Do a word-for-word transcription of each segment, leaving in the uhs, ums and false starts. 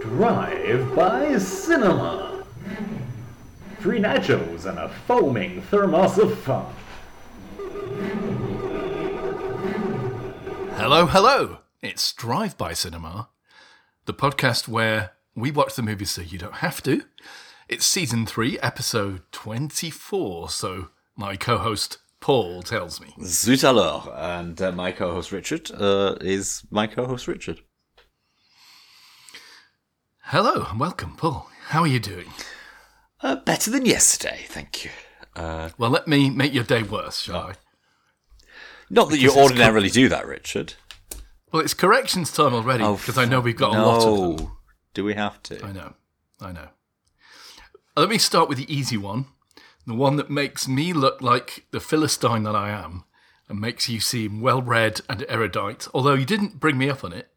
Drive-by Cinema. Free nachos and a foaming thermos of fun. Hello, hello. It's Drive-by Cinema, the podcast where we watch the movies so you don't have to. It's season three, episode twenty-four, so my co-host Paul tells me. Zut alors, and uh, my co-host Richard uh, is my co-host Richard. Hello, and welcome, Paul. How are you doing? Uh, better than yesterday, thank you. Uh, well, let me make your day worse, shall I? Not that because you ordinarily co- do that, Richard. Well, it's corrections time already, because oh, I know we've got no. a lot of them. Do we have to? I know, I know. Let me start with the easy one. The one that makes me look like the Philistine that I am and makes you seem well-read and erudite. Although you didn't bring me up on it.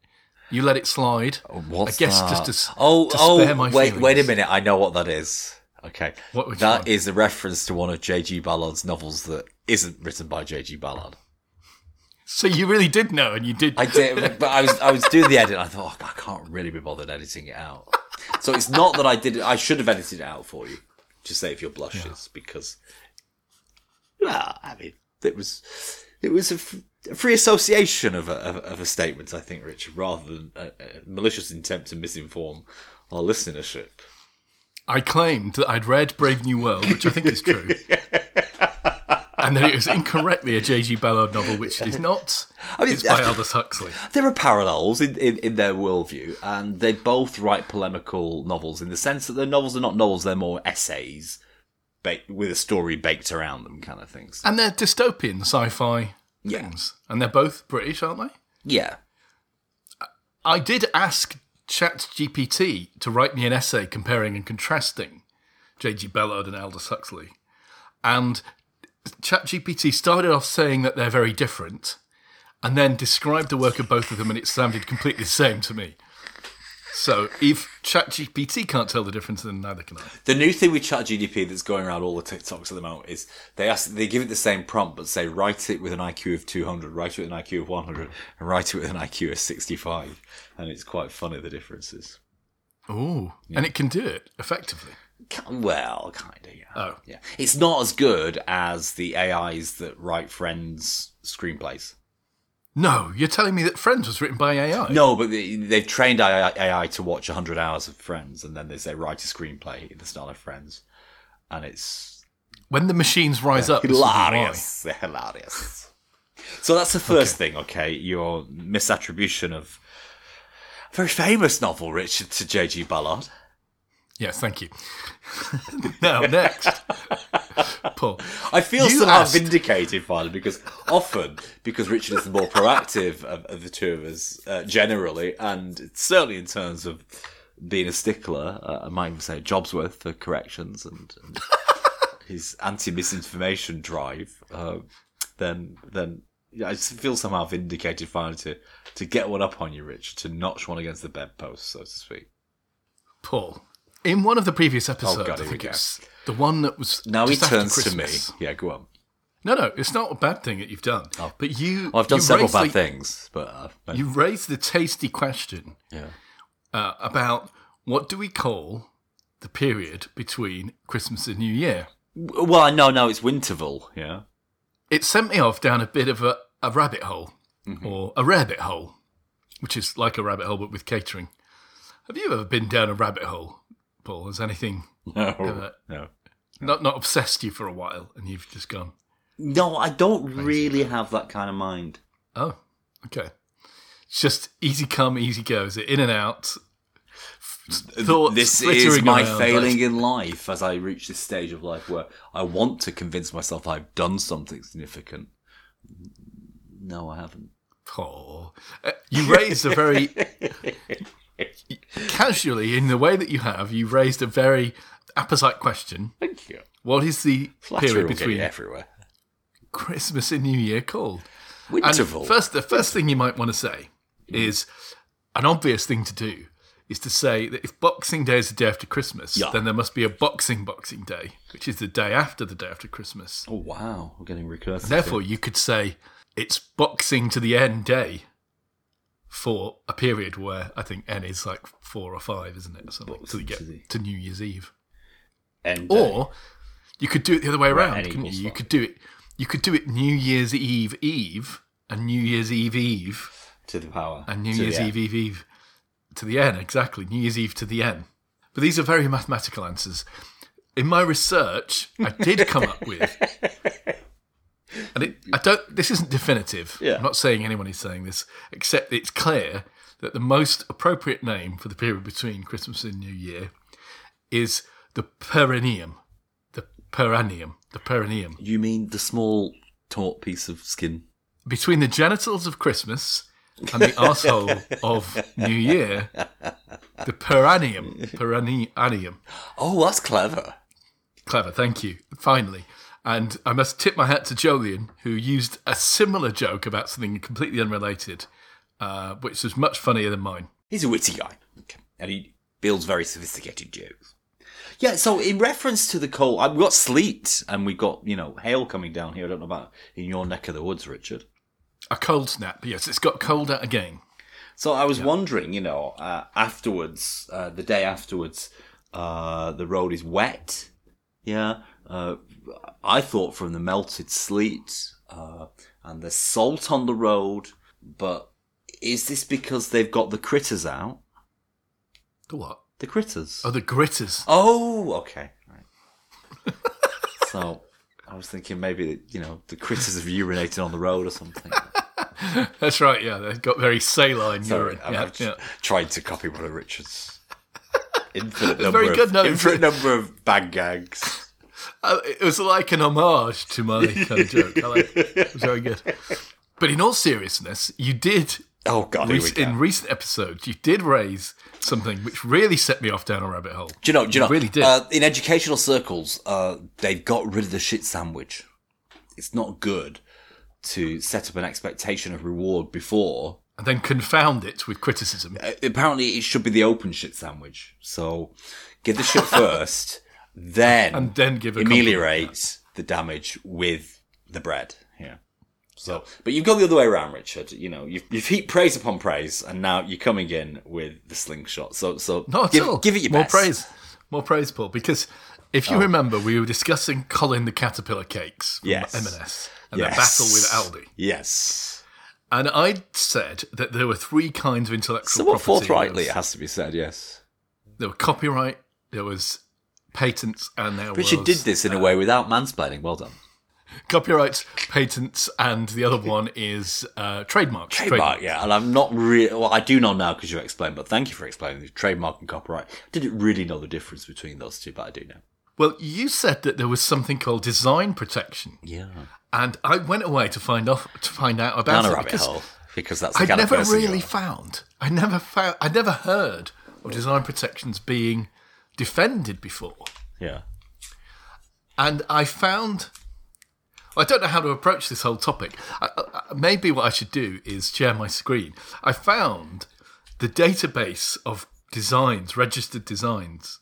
You let it slide. Oh, what's I guess that? Just to, oh, to oh, spare my wait, feelings. Wait a minute. I know what that is. Okay. What would that you is a reference to one of J G. Ballard's novels that isn't written by J G. Ballard. So you really did know, and you did. I did, but I was I was doing the edit. And I thought, oh, I can't really be bothered editing it out. So it's not that I did it. I should have edited it out for you. To save your blushes, yeah. Because, well, I mean, it was it was a, f- a free association of a, of, of a statement, I think, Richard, rather than a, a malicious intent to misinform our listenership. I claimed that I'd read Brave New World, which I think is true, and that it was incorrectly a J G. Ballard novel, which it is not. I mean, it's by Aldous Huxley. There are parallels in, in, in their worldview, and they both write polemical novels in the sense that their novels are not novels, they're more essays ba- with a story baked around them kind of things. And they're dystopian sci-fi yeah. things. And they're both British, aren't they? Yeah. I did ask ChatGPT to write me an essay comparing and contrasting J G. Ballard and Aldous Huxley. And ChatGPT started off saying that they're very different and then described the work of both of them and it sounded completely the same to me. So if ChatGPT can't tell the difference, then neither can I. The new thing with ChatGPT that's going around all the TikToks at the moment is they ask, they give it the same prompt but say write it with an I Q of two hundred, write it with an I Q of one hundred and write it with an I Q of sixty-five. And it's quite funny, the differences. Oh, yeah. And it can do it effectively. Well, kind of, yeah. Oh. Yeah. It's not as good as the A Is that write Friends screenplays. No, you're telling me that Friends was written by A I? No, but they've trained A I to watch one hundred hours of Friends, and then they say write a screenplay in the style of Friends. And it's... When the machines rise yeah, up... Hilarious. They're hilarious. So that's the first okay. thing, okay? Your misattribution of a very famous novel, Richard, to J G. Ballard. Yes, thank you. Now, next. Paul. I feel somehow asked... vindicated, finally, because often, because Richard is the more proactive of, of the two of us, uh, generally, and certainly in terms of being a stickler, uh, I might even say Jobsworth for corrections and, and his anti-misinformation drive, uh, then then I just feel somehow vindicated, finally, to, to get one up on you, Richard, to notch one against the bedpost, so to speak. Paul. In one of the previous episodes, oh God, I think it's the one that was now just he turns after Christmas. To me. Yeah, go on. No, no, it's not a bad thing that you've done, oh. but you. Well, I've done you several bad the, things, but I've been... you raised the tasty question yeah. uh, about what do we call the period between Christmas and New Year? Well, no, no, it's Winterval. Yeah, it sent me off down a bit of a, a rabbit hole, mm-hmm. or a rabbit hole, which is like a rabbit hole but with catering. Have you ever been down a rabbit hole? Has anything no, ever, no, no. Not, not obsessed you for a while and you've just gone? No, I don't crazy. really have that kind of mind. Oh, okay. It's just easy come, easy go. Is it in and out? Thoughts this is my around. failing in life as I reach this stage of life where I want to convince myself I've done something significant. No, I haven't. Oh, uh, you raised a very... Casually, in the way that you have, you raised a very apposite question. Thank you. What is the Flattery period between everywhere. Christmas and New Year called? Winterval. And first, the first thing you might want to say is an obvious thing to do is to say that if Boxing Day is the day after Christmas, yeah. then there must be a Boxing Boxing Day, which is the day after the day after Christmas. Oh, wow. We're getting recursive. And therefore, you could say it's Boxing to the End Day. for a period where I think N is like four or five, isn't it? So like, till you get to New Year's Eve. And or you could do it the other way around, couldn't you? You could do it. You could do it New Year's Eve Eve and New Year's Eve Eve to the power and New Year's Eve Eve Eve to the N. Exactly, New Year's Eve to the N. But these are very mathematical answers. In my research, I did come up with, and it, I don't. This isn't definitive. Yeah. I'm not saying anyone is saying this, except it's clear that the most appropriate name for the period between Christmas and New Year is the perineum. The perineum. The perineum. You mean the small, taut piece of skin between the genitals of Christmas and the arsehole of New Year? The perineum. Perineum. Oh, that's clever. Clever. Thank you. Finally. And I must tip my hat to Jolian, who used a similar joke about something completely unrelated, uh, which was much funnier than mine. He's a witty guy, and he builds very sophisticated jokes. Yeah, so in reference to the cold, we've got sleet, and we've got, you know, hail coming down here. I don't know about in your neck of the woods, Richard. A cold snap, yes. It's got colder again. So I was yeah. wondering, you know, uh, afterwards, uh, the day afterwards, uh, the road is wet, yeah, uh, I thought from the melted sleet uh, and the salt on the road, but is this because they've got the critters out? The what? The critters. Oh, the gritters. Oh, okay. Right. So I was thinking maybe, you know, the critters have urinated on the road or something. That's right, yeah. They've got very saline Sorry, urine. I'm yeah, yeah. trying to copy one of Richard's infinite, number, very good of, infinite number of bad gags. It was like an homage to my kind of joke. I like it. It was very good. But in all seriousness, you did. Oh God! Re- in recent episodes, you did raise something which really set me off down a rabbit hole. Do you know? Do you, you know? Really did. Uh, in educational circles, uh, they've got rid of the shit sandwich. It's not good to set up an expectation of reward before and then confound it with criticism. Uh, apparently, it should be the open shit sandwich. So, give the shit first. Then, and then give a ameliorate the damage with the bread. Yeah. So, but you've gone the other way around, Richard. You know, you've, you've heaped praise upon praise, and now you're coming in with the slingshot. So, so not give, at all. Give it your more best. More praise, more praise, Paul. Because if you oh. remember, we were discussing Colin the Caterpillar cakes from yes. M and S and yes. the battle with Aldi. Yes. And I said that there were three kinds of intellectual property. Somewhat forthrightly, it has to be said. Yes. There were copyright. There was patents, and there Richard was, did this in uh, a way without mansplaining. Well done. Copyrights, patents, and the other one is uh, trademarks. Trademark, trademark, yeah. And I'm not really... Well, I do know now because you explained, but thank you for explaining the trademark and copyright. I didn't really know the difference between those two, but I do now. Well, you said that there was something called design protection. Yeah. And I went away to find off to find out about Down it. A rabbit because hole, because that's the I kind never of really found. I never found... I never heard of design protections being defended before. Yeah. And I found... I don't know how to approach this whole topic. I, I, maybe what I should do is share my screen. I found the database of designs, registered designs.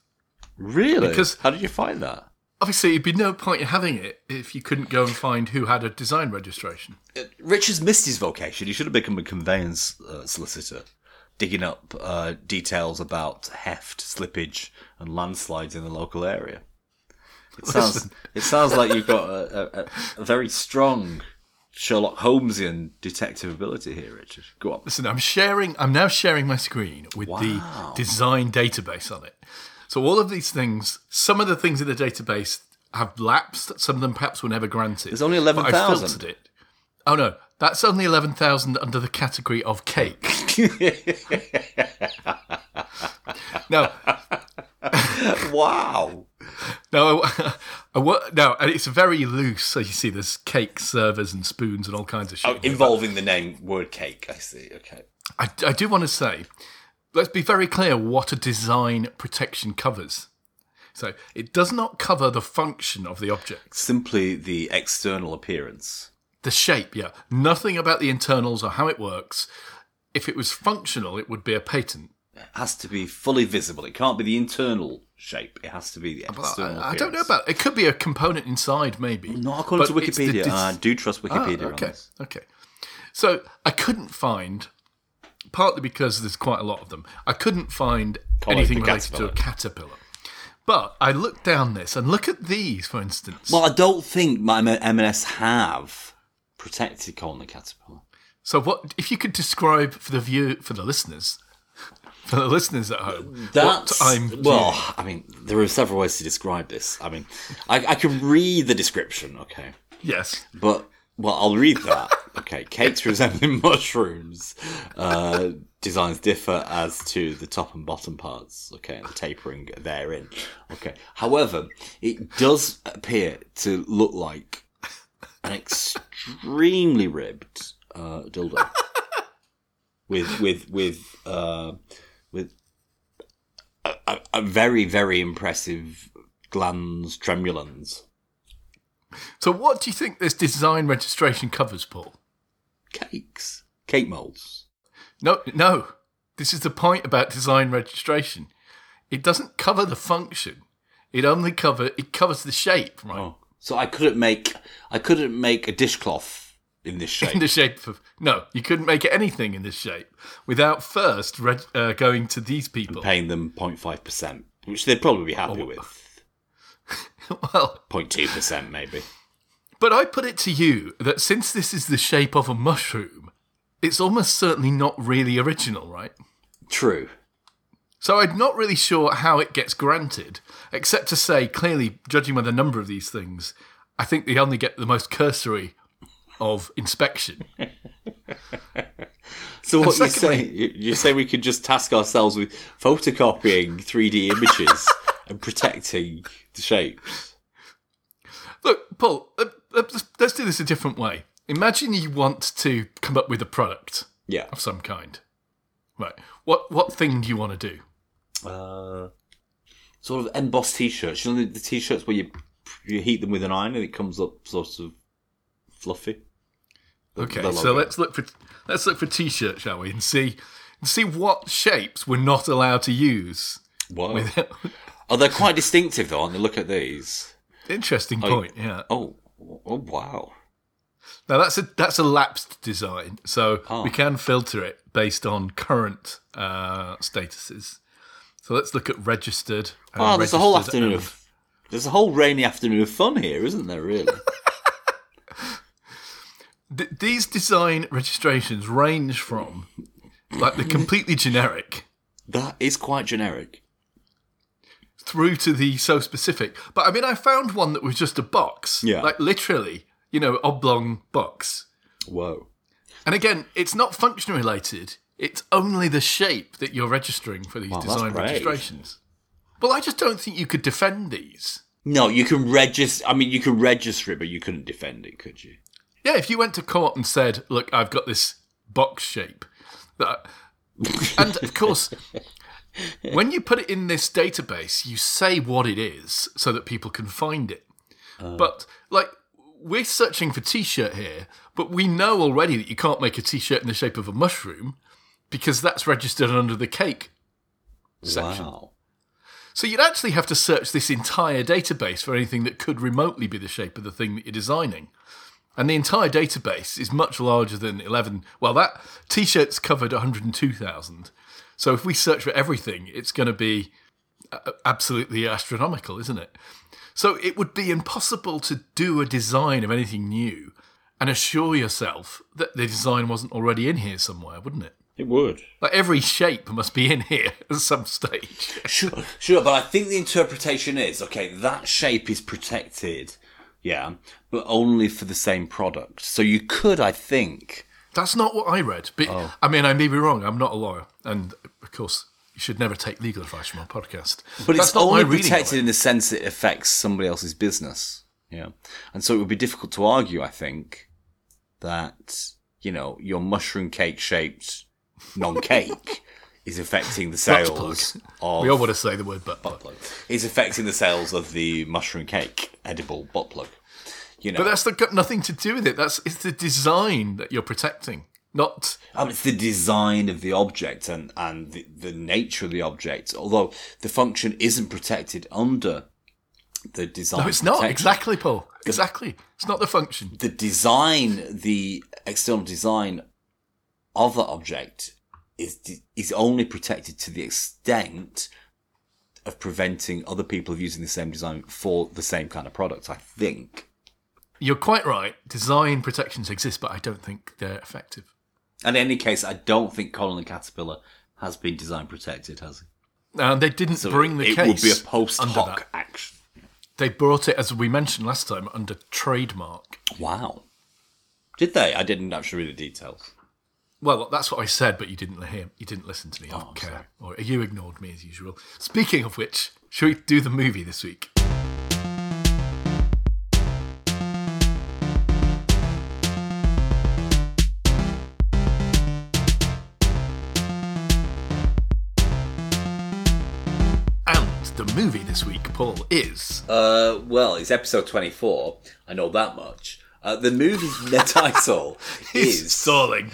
Really? Because how did you find that? Obviously, it'd be no point in having it if you couldn't go and find who had a design registration. Uh, Richard's missed his vocation. He should have become a conveyance uh, solicitor, digging up uh, details about heft, slippage, and landslides in the local area. It sounds, it sounds like you've got a, a, a very strong Sherlock Holmesian detective ability here, Richard. Go on. Listen, I'm sharing. I'm now sharing my screen with wow. the design database on it. So all of these things, some of the things in the database have lapsed. Some of them perhaps were never granted. There's only eleven thousand. I filtered it. Oh no, that's only eleven thousand under the category of cake. Now, wow. No, I, I, I, no, and it's very loose. So you see, there's cake servers and spoons and all kinds of shit. Oh, involving the name word cake, I see. Okay. I, I do want to say, let's be very clear what a design protection covers. So it does not cover the function of the object. Simply the external appearance. The shape, yeah. Nothing about the internals or how it works. If it was functional, it would be a patent. It has to be fully visible. It can't be the internal shape. It has to be the external. I, I don't know about it. It could be a component inside, maybe. Not according to Wikipedia. Dis- I do trust Wikipedia. Ah, okay, on this. Okay. So I couldn't find partly because there's quite a lot of them. I couldn't find Colin anything related to a caterpillar. But I looked down this, and look at these, for instance. Well, I don't think my M and S have protected Colin the Caterpillar. So what if you could describe for the view for the listeners, for the listeners at home, That's, what I'm well, doing? I mean, there are several ways to describe this. I mean, I, I can read the description, okay? Yes. But, well, I'll read that. Okay, cakes resembling mushrooms. Uh, designs differ as to the top and bottom parts. Okay, and the tapering therein. Okay, however, it does appear to look like an extremely ribbed uh, dildo with with with uh, with a, a very very impressive glans tremulans. So, what do you think this design registration covers, Paul? Cakes, cake molds. No, no. This is the point about design registration. It doesn't cover the function. It only cover it covers the shape, right? Oh. So I couldn't make I couldn't make a dishcloth in this shape. In the shape of no, you couldn't make anything in this shape without first reg, uh, going to these people and paying them zero point five percent, which they'd probably be happy oh. with. Well, zero point two percent maybe. But I put it to you that since this is the shape of a mushroom, it's almost certainly not really original, right? True. So I'm not really sure how it gets granted, except to say, clearly, judging by the number of these things, I think they only get the most cursory of inspection. So what you say? You say we could just task ourselves with photocopying three D images and protecting the shapes. Look, Paul, let's do this a different way. Imagine you want to come up with a product yeah. of some kind. Right. What what thing do you want to do? Uh, sort of embossed T-shirts. You know the, the T-shirts where you you heat them with an iron and it comes up sort of fluffy. The, okay, the so let's look for let's look for T-shirts, shall we, and see and see what shapes we're not allowed to use. Wow. Without... Oh, they're quite distinctive, though, aren't they? Look at these. Interesting oh, point, yeah. Oh, oh, wow. Now, that's a that's a lapsed design, so oh. we can filter it based on current uh, statuses. So let's look at registered. Um, oh, there's registered a whole afternoon and... of... There's a whole rainy afternoon of fun here, isn't there, really? Th- these design registrations range from, like, the completely generic... That is quite generic. Through to the so specific. But I mean, I found one that was just a box. Yeah. Like literally, you know, oblong box. Whoa. And again, it's not function related. It's only the shape that you're registering for these wow, design registrations. Well, I just don't think you could defend these. No, you can register. I mean, you can register it, but you couldn't defend it, could you? Yeah, if you went to court and said, look, I've got this box shape that... And, of course, when you put it in this database, you say what it is so that people can find it. Uh, but, like, we're searching for T-shirt here, but we know already that you can't make a T-shirt in the shape of a mushroom because that's registered under the cake section. Wow. So you'd actually have to search this entire database for anything that could remotely be the shape of the thing that you're designing. And the entire database is much larger than eleven. Well, that T-shirt's covered one hundred two thousand. So if we search for everything, it's going to be absolutely astronomical, isn't it? So it would be impossible to do a design of anything new and assure yourself that the design wasn't already in here somewhere, wouldn't it? It would. Like every shape must be in here at some stage. Sure, sure, but I think the interpretation is, okay, that shape is protected... Yeah, but only for the same product. So you could, I think... That's not what I read. But oh. I mean, I may be wrong. I'm not a lawyer. And, of course, you should never take legal advice from our podcast. But That's it's only protected in the sense that it affects somebody else's business. Yeah. And so it would be difficult to argue, I think, that, you know, your mushroom cake-shaped non-cake... is affecting the sales of... We all want to say the word butt plug. Butt plug. Is affecting the sales of the mushroom cake, edible butt plug. You know. But that's got nothing to do with it. That's It's the design that you're protecting, not... Um, it's the design of the object and, and the, the nature of the object, although the function isn't protected under the design. No, it's protection. Not. Exactly, Paul. The, exactly. It's not the function. The design, the external design of the object... is is only protected to the extent of preventing other people using the same design for the same kind of product, I think. You're quite right. Design protections exist, but I don't think they're effective. And in any case, I don't think Colin the Caterpillar has been design protected, has he? Um, they didn't so bring the it case. It would be a post hoc action. They brought it, as we mentioned last time, under trademark. Wow. Did they? I didn't actually read the details. Well, that's what I said, but you didn't hear. You didn't listen to me. Oh, okay. Or you ignored me as usual. Speaking of which, should we do the movie this week? And the movie this week, Paul, is uh, well, it's episode twenty-four. I know that much. Uh, the movie's the title is stalling.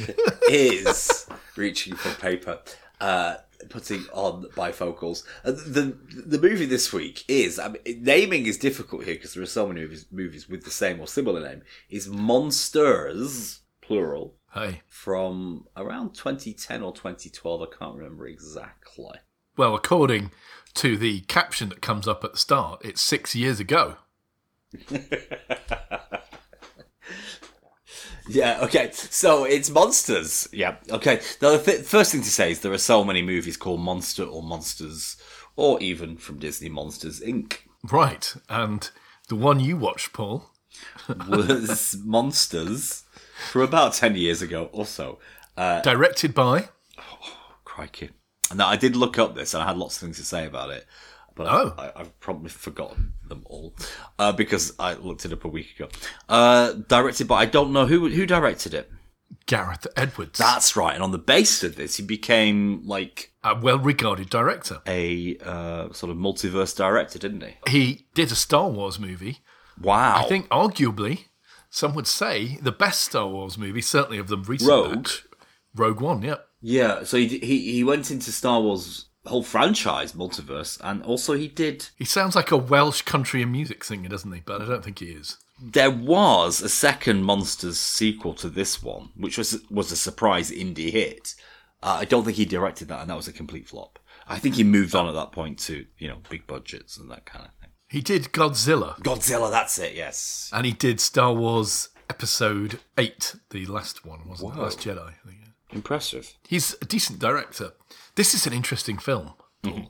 Is reaching for paper, uh, putting on bifocals. Uh, the the movie this week is, I mean, naming is difficult here because there are so many movies, movies with the same or similar name. Is Monsters plural? Hey, from around twenty ten or twenty twelve. I can't remember exactly. Well, according to the caption that comes up at the start, it's six years ago. Yeah, okay, so it's Monsters. Yeah, okay. Now, the th- first thing to say is there are so many movies called Monster or Monsters, or even from Disney, Monsters, Incorporated. Right, and the one you watched, Paul, was Monsters from about ten years ago or so. Uh, Directed by? Oh, crikey. Now, I did look up this, and I had lots of things to say about it. But oh. I, I've probably forgotten them all uh, because I looked it up a week ago. Uh, directed by, I don't know, who who directed it? Gareth Edwards. That's right. And on the basis of this, he became like... a well-regarded director. A uh, sort of multiverse director, didn't he? He did a Star Wars movie. Wow. I think arguably, some would say, the best Star Wars movie, certainly of the recent Rogue. Batch. Rogue One, yeah. Yeah, so he he, he went into Star Wars... whole franchise, multiverse, and also he did... He sounds like a Welsh country and music singer, doesn't he? But I don't think he is. There was a second Monsters sequel to this one, which was was a surprise indie hit. Uh, I don't think he directed that, and that was a complete flop. I think he moved on at that point to, you know, big budgets and that kind of thing. He did Godzilla. Godzilla, that's it, yes. And he did Star Wars Episode eight, the last one, wasn't Whoa. it? The Last Jedi, I think. Impressive. He's a decent director. This is an interesting film. Mm-hmm.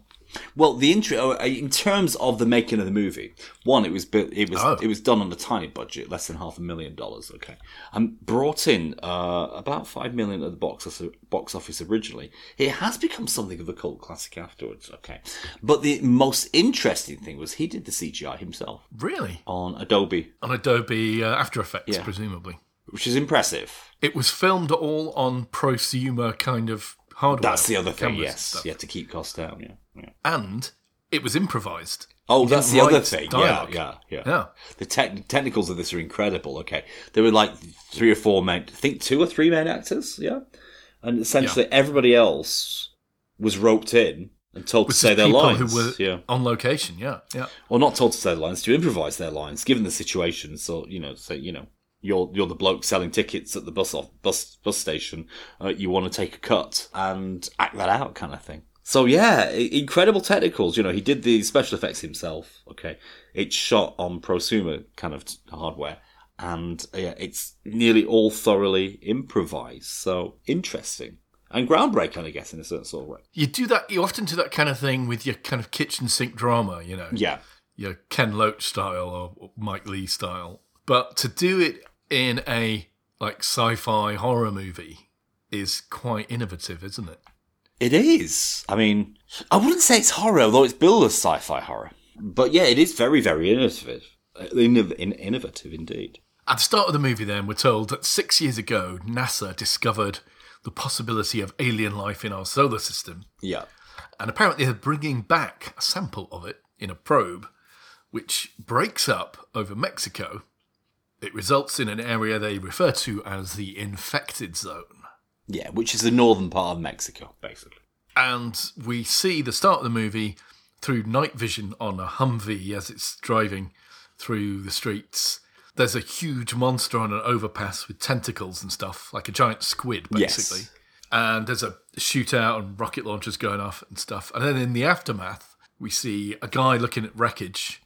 Well, the intro, in terms of the making of the movie, one, it was it was oh. it was done on a tiny budget, less than half a million dollars. Okay, and brought in uh, about five million at the box box office originally. It has become something of a cult classic afterwards. Okay, but the most interesting thing was he did the C G I himself. Really? On Adobe. On Adobe uh, After Effects, yeah. Presumably. Which is impressive. It was filmed all on prosumer kind of hardware. That's the other thing, yes. Yeah, to keep costs down, yeah. yeah. And it was improvised. Oh, that's the other thing. Yeah, yeah, yeah, yeah. The te- technicals of this are incredible. Okay, there were like three or four main, I think two or three main actors, yeah? And essentially yeah. everybody else was roped in and told Which to say their lines. Who were yeah. on location, yeah, yeah. Or not told to say their lines, to improvise their lines, given the situation. So, you know, so, you know. You're you're the bloke selling tickets at the bus off, bus bus station. Uh, you want to take a cut and act that out, kind of thing. So yeah, incredible technicals. You know, he did the special effects himself. Okay, it's shot on prosumer kind of hardware, and yeah, it's nearly all thoroughly improvised. So interesting and groundbreaking, I guess, in a certain sort of way. You do that. You often do that kind of thing with your kind of kitchen sink drama. You know, yeah, your Ken Loach style or Mike Leigh style, but to do it. In a like sci-fi horror movie is quite innovative, isn't it? It is. I mean, I wouldn't say it's horror, although it's billed as sci-fi horror. But yeah, it is very, very innovative. Inno- in- innovative indeed. At the start of the movie then, we're told that six years ago, NASA discovered the possibility of alien life in our solar system. Yeah. And apparently they're bringing back a sample of it in a probe, which breaks up over Mexico. It results in an area they refer to as the infected zone. Yeah, which is the northern part of Mexico, basically. And we see the start of the movie through night vision on a Humvee as it's driving through the streets. There's a huge monster on an overpass with tentacles and stuff, like a giant squid, basically. Yes. and there's a shootout and rocket launchers going off and stuff. And then in the aftermath, we see a guy looking at wreckage.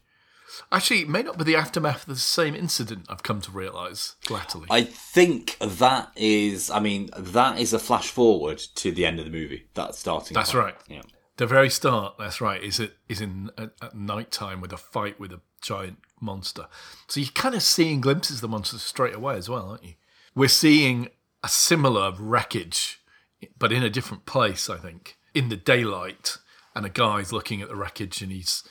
Actually, it may not be the aftermath of the same incident, I've come to realise, latterly. I think that is, I mean, that is a flash forward to the end of the movie. That's starting. That's point. Right. Yeah. The very start, that's right, is at, is in, at, at night time with a fight with a giant monster. So you're kind of seeing glimpses of the monsters straight away as well, aren't you? We're seeing a similar wreckage, but in a different place, I think, in the daylight. And a guy's looking at the wreckage and he's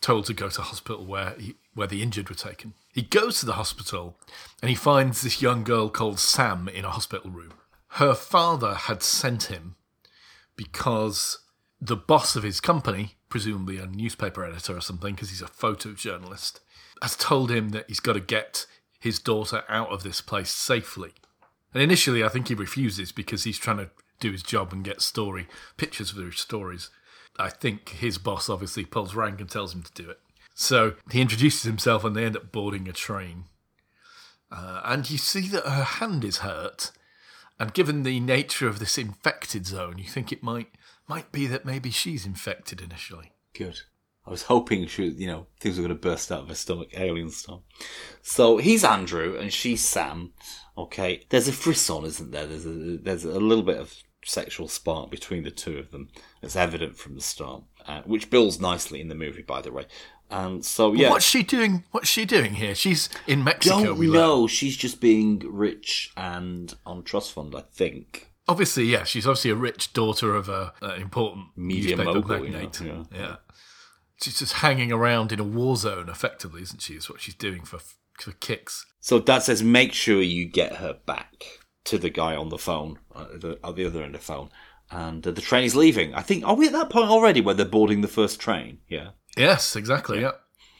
told to go to hospital where he, where the injured were taken. He goes to the hospital and he finds this young girl called Sam in a hospital room. Her father had sent him because the boss of his company, presumably a newspaper editor or something, because he's a photojournalist, has told him that he's got to get his daughter out of this place safely. And initially, I think he refuses because he's trying to do his job and get story pictures of his stories. I think his boss obviously pulls rank and tells him to do it. So he introduces himself and they end up boarding a train. Uh, and you see that her hand is hurt. And given the nature of this infected zone, you think it might... Might be that maybe she's infected initially. Good. I was hoping she, you know, things were going to burst out of her stomach, alien style. So he's Andrew and she's Sam. Okay, there's a frisson, isn't there? There's a, there's a little bit of sexual spark between the two of them. It's evident from the start, uh, which builds nicely in the movie, by the way. And so yeah, well, what's she doing? What's she doing here? She's in Mexico. Don't we know. She's just being rich and on trust fund, I think. Obviously, yeah, she's obviously a rich daughter of an important media mogul, magnate. You know, yeah. yeah, she's just hanging around in a war zone, effectively, isn't she? Is what she's doing for for kicks. So Dad says, make sure you get her back to the guy on the phone, at the, at the other end of the phone, and uh, the train is leaving. I think, are we at that point already where they're boarding the first train? Yeah. Yes, exactly. Yeah.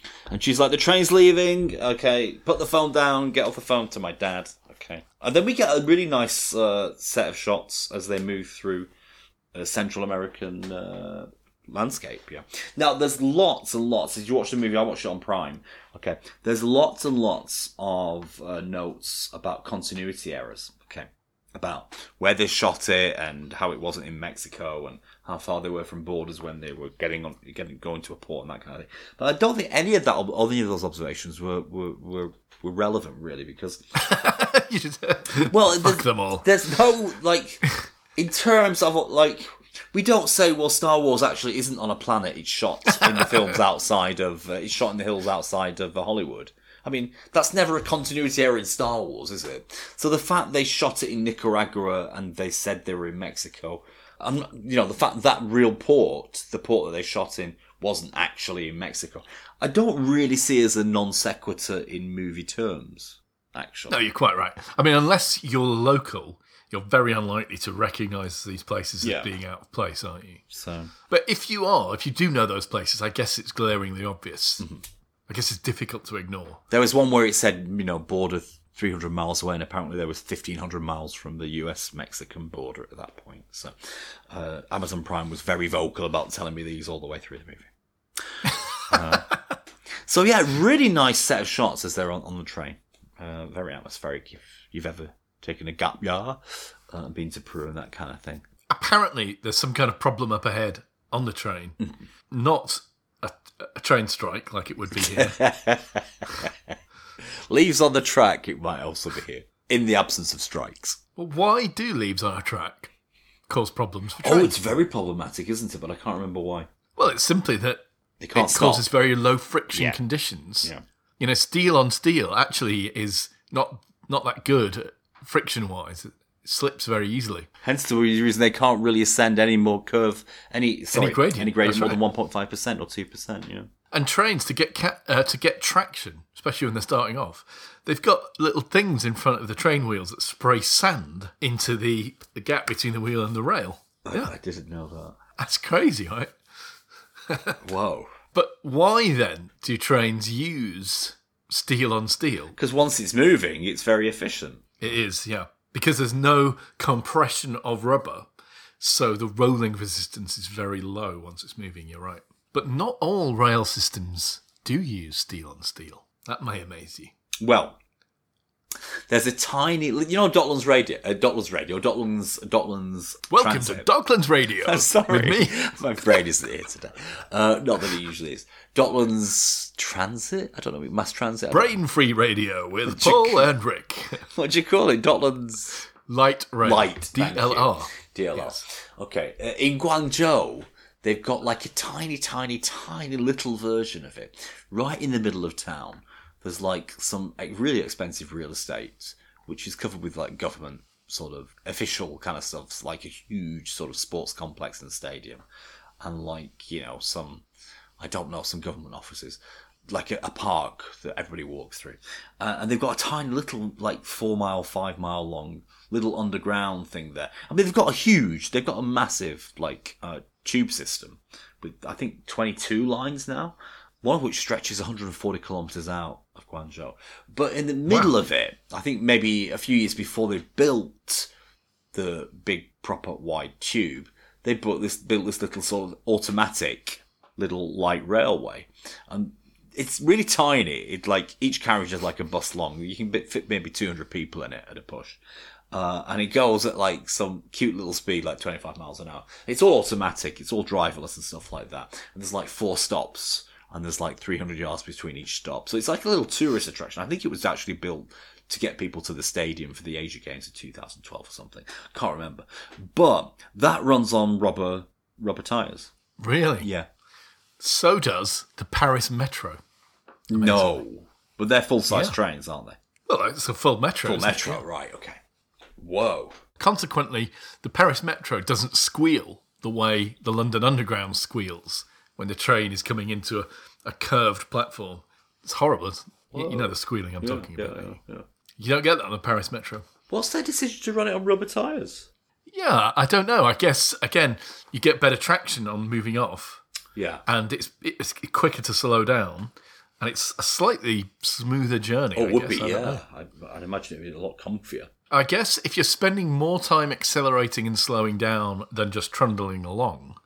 yeah. And she's like, the train's leaving. Okay, put the phone down. Get off the phone to my dad. Okay. And then we get a really nice uh, set of shots as they move through uh, Central American uh, landscape, yeah. Now, there's lots and lots. As you watch the movie, I watched it on Prime, okay. There's lots and lots of uh, notes about continuity errors, okay, about where they shot it and how it wasn't in Mexico and how far they were from borders when they were getting on, getting going to a port and that kind of thing. But I don't think any of that, all any of those observations were were, were, were relevant really, because you just, well, fuck them all. There's no like in terms of like we don't say well Star Wars actually isn't on a planet; it's shot in the films outside of uh, it's shot in the hills outside of uh, Hollywood. I mean, that's never a continuity error in Star Wars, is it? So the fact they shot it in Nicaragua and they said they were in Mexico, um, you know, the fact that real port, the port that they shot in, wasn't actually in Mexico, I don't really see as a non sequitur in movie terms, actually. No, you're quite right. I mean, unless you're local, you're very unlikely to recognise these places yeah. as being out of place, aren't you? So, but if you are, if you do know those places, I guess it's glaringly obvious. Mm-hmm. I guess it's difficult to ignore. There was one where it said, you know, border three hundred miles away, and apparently there was fifteen hundred miles from the U S Mexican border at that point. So uh, Amazon Prime was very vocal about telling me these all the way through the movie. uh, so yeah, really nice set of shots as they're on, on the train. Uh, very atmospheric. If you've ever taken a gap year uh, and been to Peru and that kind of thing. Apparently there's some kind of problem up ahead on the train. Mm-hmm. Not... A, a train strike, like it would be here. Leaves on the track, it might also be here. In the absence of strikes. Well, why do leaves on a track cause problems for trains? Oh, it's very problematic, isn't it? But I can't remember why. Well, it's simply that it stop. causes very low friction yeah. conditions. Yeah. You know, steel on steel actually is not not that good friction-wise. Slips very easily. Hence the reason they can't really ascend any more curve, any sorry, any gradient, any gradient more right. than one point five percent or two percent. Yeah. And trains to get ca- uh, to get traction, especially when they're starting off, they've got little things in front of the train wheels that spray sand into the, the gap between the wheel and the rail. I, yeah. I didn't know that. That's crazy, right? Whoa. But why then do trains use steel on steel? Because once it's moving, it's very efficient. It is, yeah. Because there's no compression of rubber, so the rolling resistance is very low once it's moving, you're right. But not all rail systems do use steel on steel. That may amaze you. Well, There's a tiny, you know, Docklands Radio, uh, Docklands Radio, Docklands, Docklands. Welcome Transit. To Docklands Radio. I'm sorry, with me. My brain isn't here today. Uh, not that it usually is. Docklands Transit. I don't know. Mass Transit. Brain-free radio with what Paul you, and Rick. What do you call it? Docklands Light Railway. Light. D L R. D L R. Yes. Okay. Uh, in Guangzhou, they've got like a tiny, tiny, tiny little version of it, right in the middle of town. There's like some really expensive real estate, which is covered with like government sort of official kind of stuff, like a huge sort of sports complex and stadium, and like, you know, some, I don't know, some government offices, like a, a park that everybody walks through. Uh, and they've got a tiny little like four mile, five mile long little underground thing there. I mean, they've got a huge, they've got a massive like uh, tube system with, I think, twenty-two lines now. One of which stretches one hundred forty kilometres out of Guangzhou. But in the middle wow. of it, I think maybe a few years before they built the big proper wide tube, they built this, built this little sort of automatic little light railway. And it's really tiny. It like each carriage is like a bus long. You can fit maybe two hundred people in it at a push. Uh, and it goes at like some cute little speed, like twenty-five miles an hour. It's all automatic. It's all driverless and stuff like that. And there's like four stops. And there's like three hundred yards between each stop. So it's like a little tourist attraction. I think it was actually built to get people to the stadium for the Asia Games in two thousand twelve or something. Can't remember. But that runs on rubber rubber tyres. Really? Yeah. So does the Paris Metro. Amazing. No. But they're full-size yeah. trains, aren't they? Well, it's a full metro. Full metro, it? Right. Okay. Whoa. Consequently, the Paris Metro doesn't squeal the way the London Underground squeals. When the train is coming into a, a curved platform. It's horrible. You, you know the squealing I'm yeah, talking yeah, about. Yeah, yeah. You don't get that on the Paris Metro. What's their decision to run it on rubber tyres? Yeah, I don't know. I guess, again, you get better traction on moving off. Yeah. And it's it's quicker to slow down. And it's a slightly smoother journey. Oh, it I would guess. be, I yeah. I'd, I'd imagine it would be a lot comfier. I guess if you're spending more time accelerating and slowing down than just trundling along,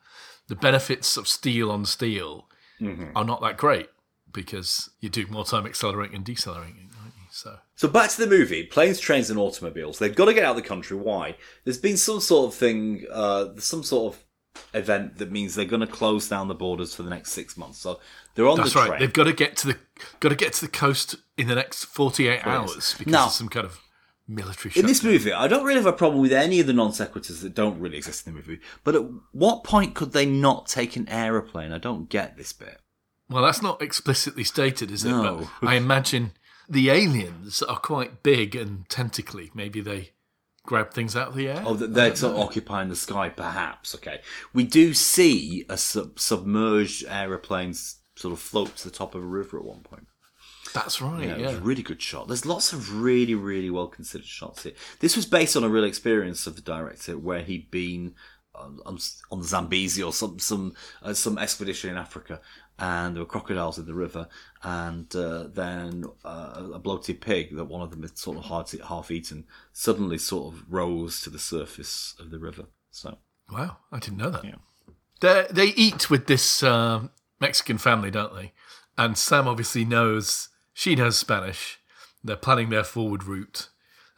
the benefits of steel on steel mm-hmm. are not that great because you do more time accelerating and decelerating, don't you? So. so back to the movie, planes, trains and automobiles. They've got to get out of the country. Why? There's been some sort of thing, uh, some sort of event that means they're going to close down the borders for the next six months. So they're on That's the right. train. They've got to get to the got to get to the coast in the next forty-eight hours because now, of some kind of military shutdown. In this movie, I don't really have a problem with any of the non sequiturs that don't really exist in the movie. But at what point could they not take an aeroplane? I don't get this bit. Well, that's not explicitly stated, is no. it? But I imagine the aliens are quite big and tentacly. Maybe they grab things out of the air. Oh, they're sort of occupying the sky, perhaps. Okay, we do see a sub- submerged aeroplane sort of float to the top of a river at one point. That's right, yeah. yeah. It was a really good shot. There's lots of really, really well-considered shots here. This was based on a real experience of the director where he'd been on, on, on the Zambezi or some some uh, some expedition in Africa, and there were crocodiles in the river, and uh, then uh, a bloated pig that one of them had sort of hard, half-eaten suddenly sort of rose to the surface of the river. So wow, I didn't know that. Yeah. They they eat with this uh, Mexican family, don't they? And Sam obviously knows... She knows Spanish. They're planning their forward route,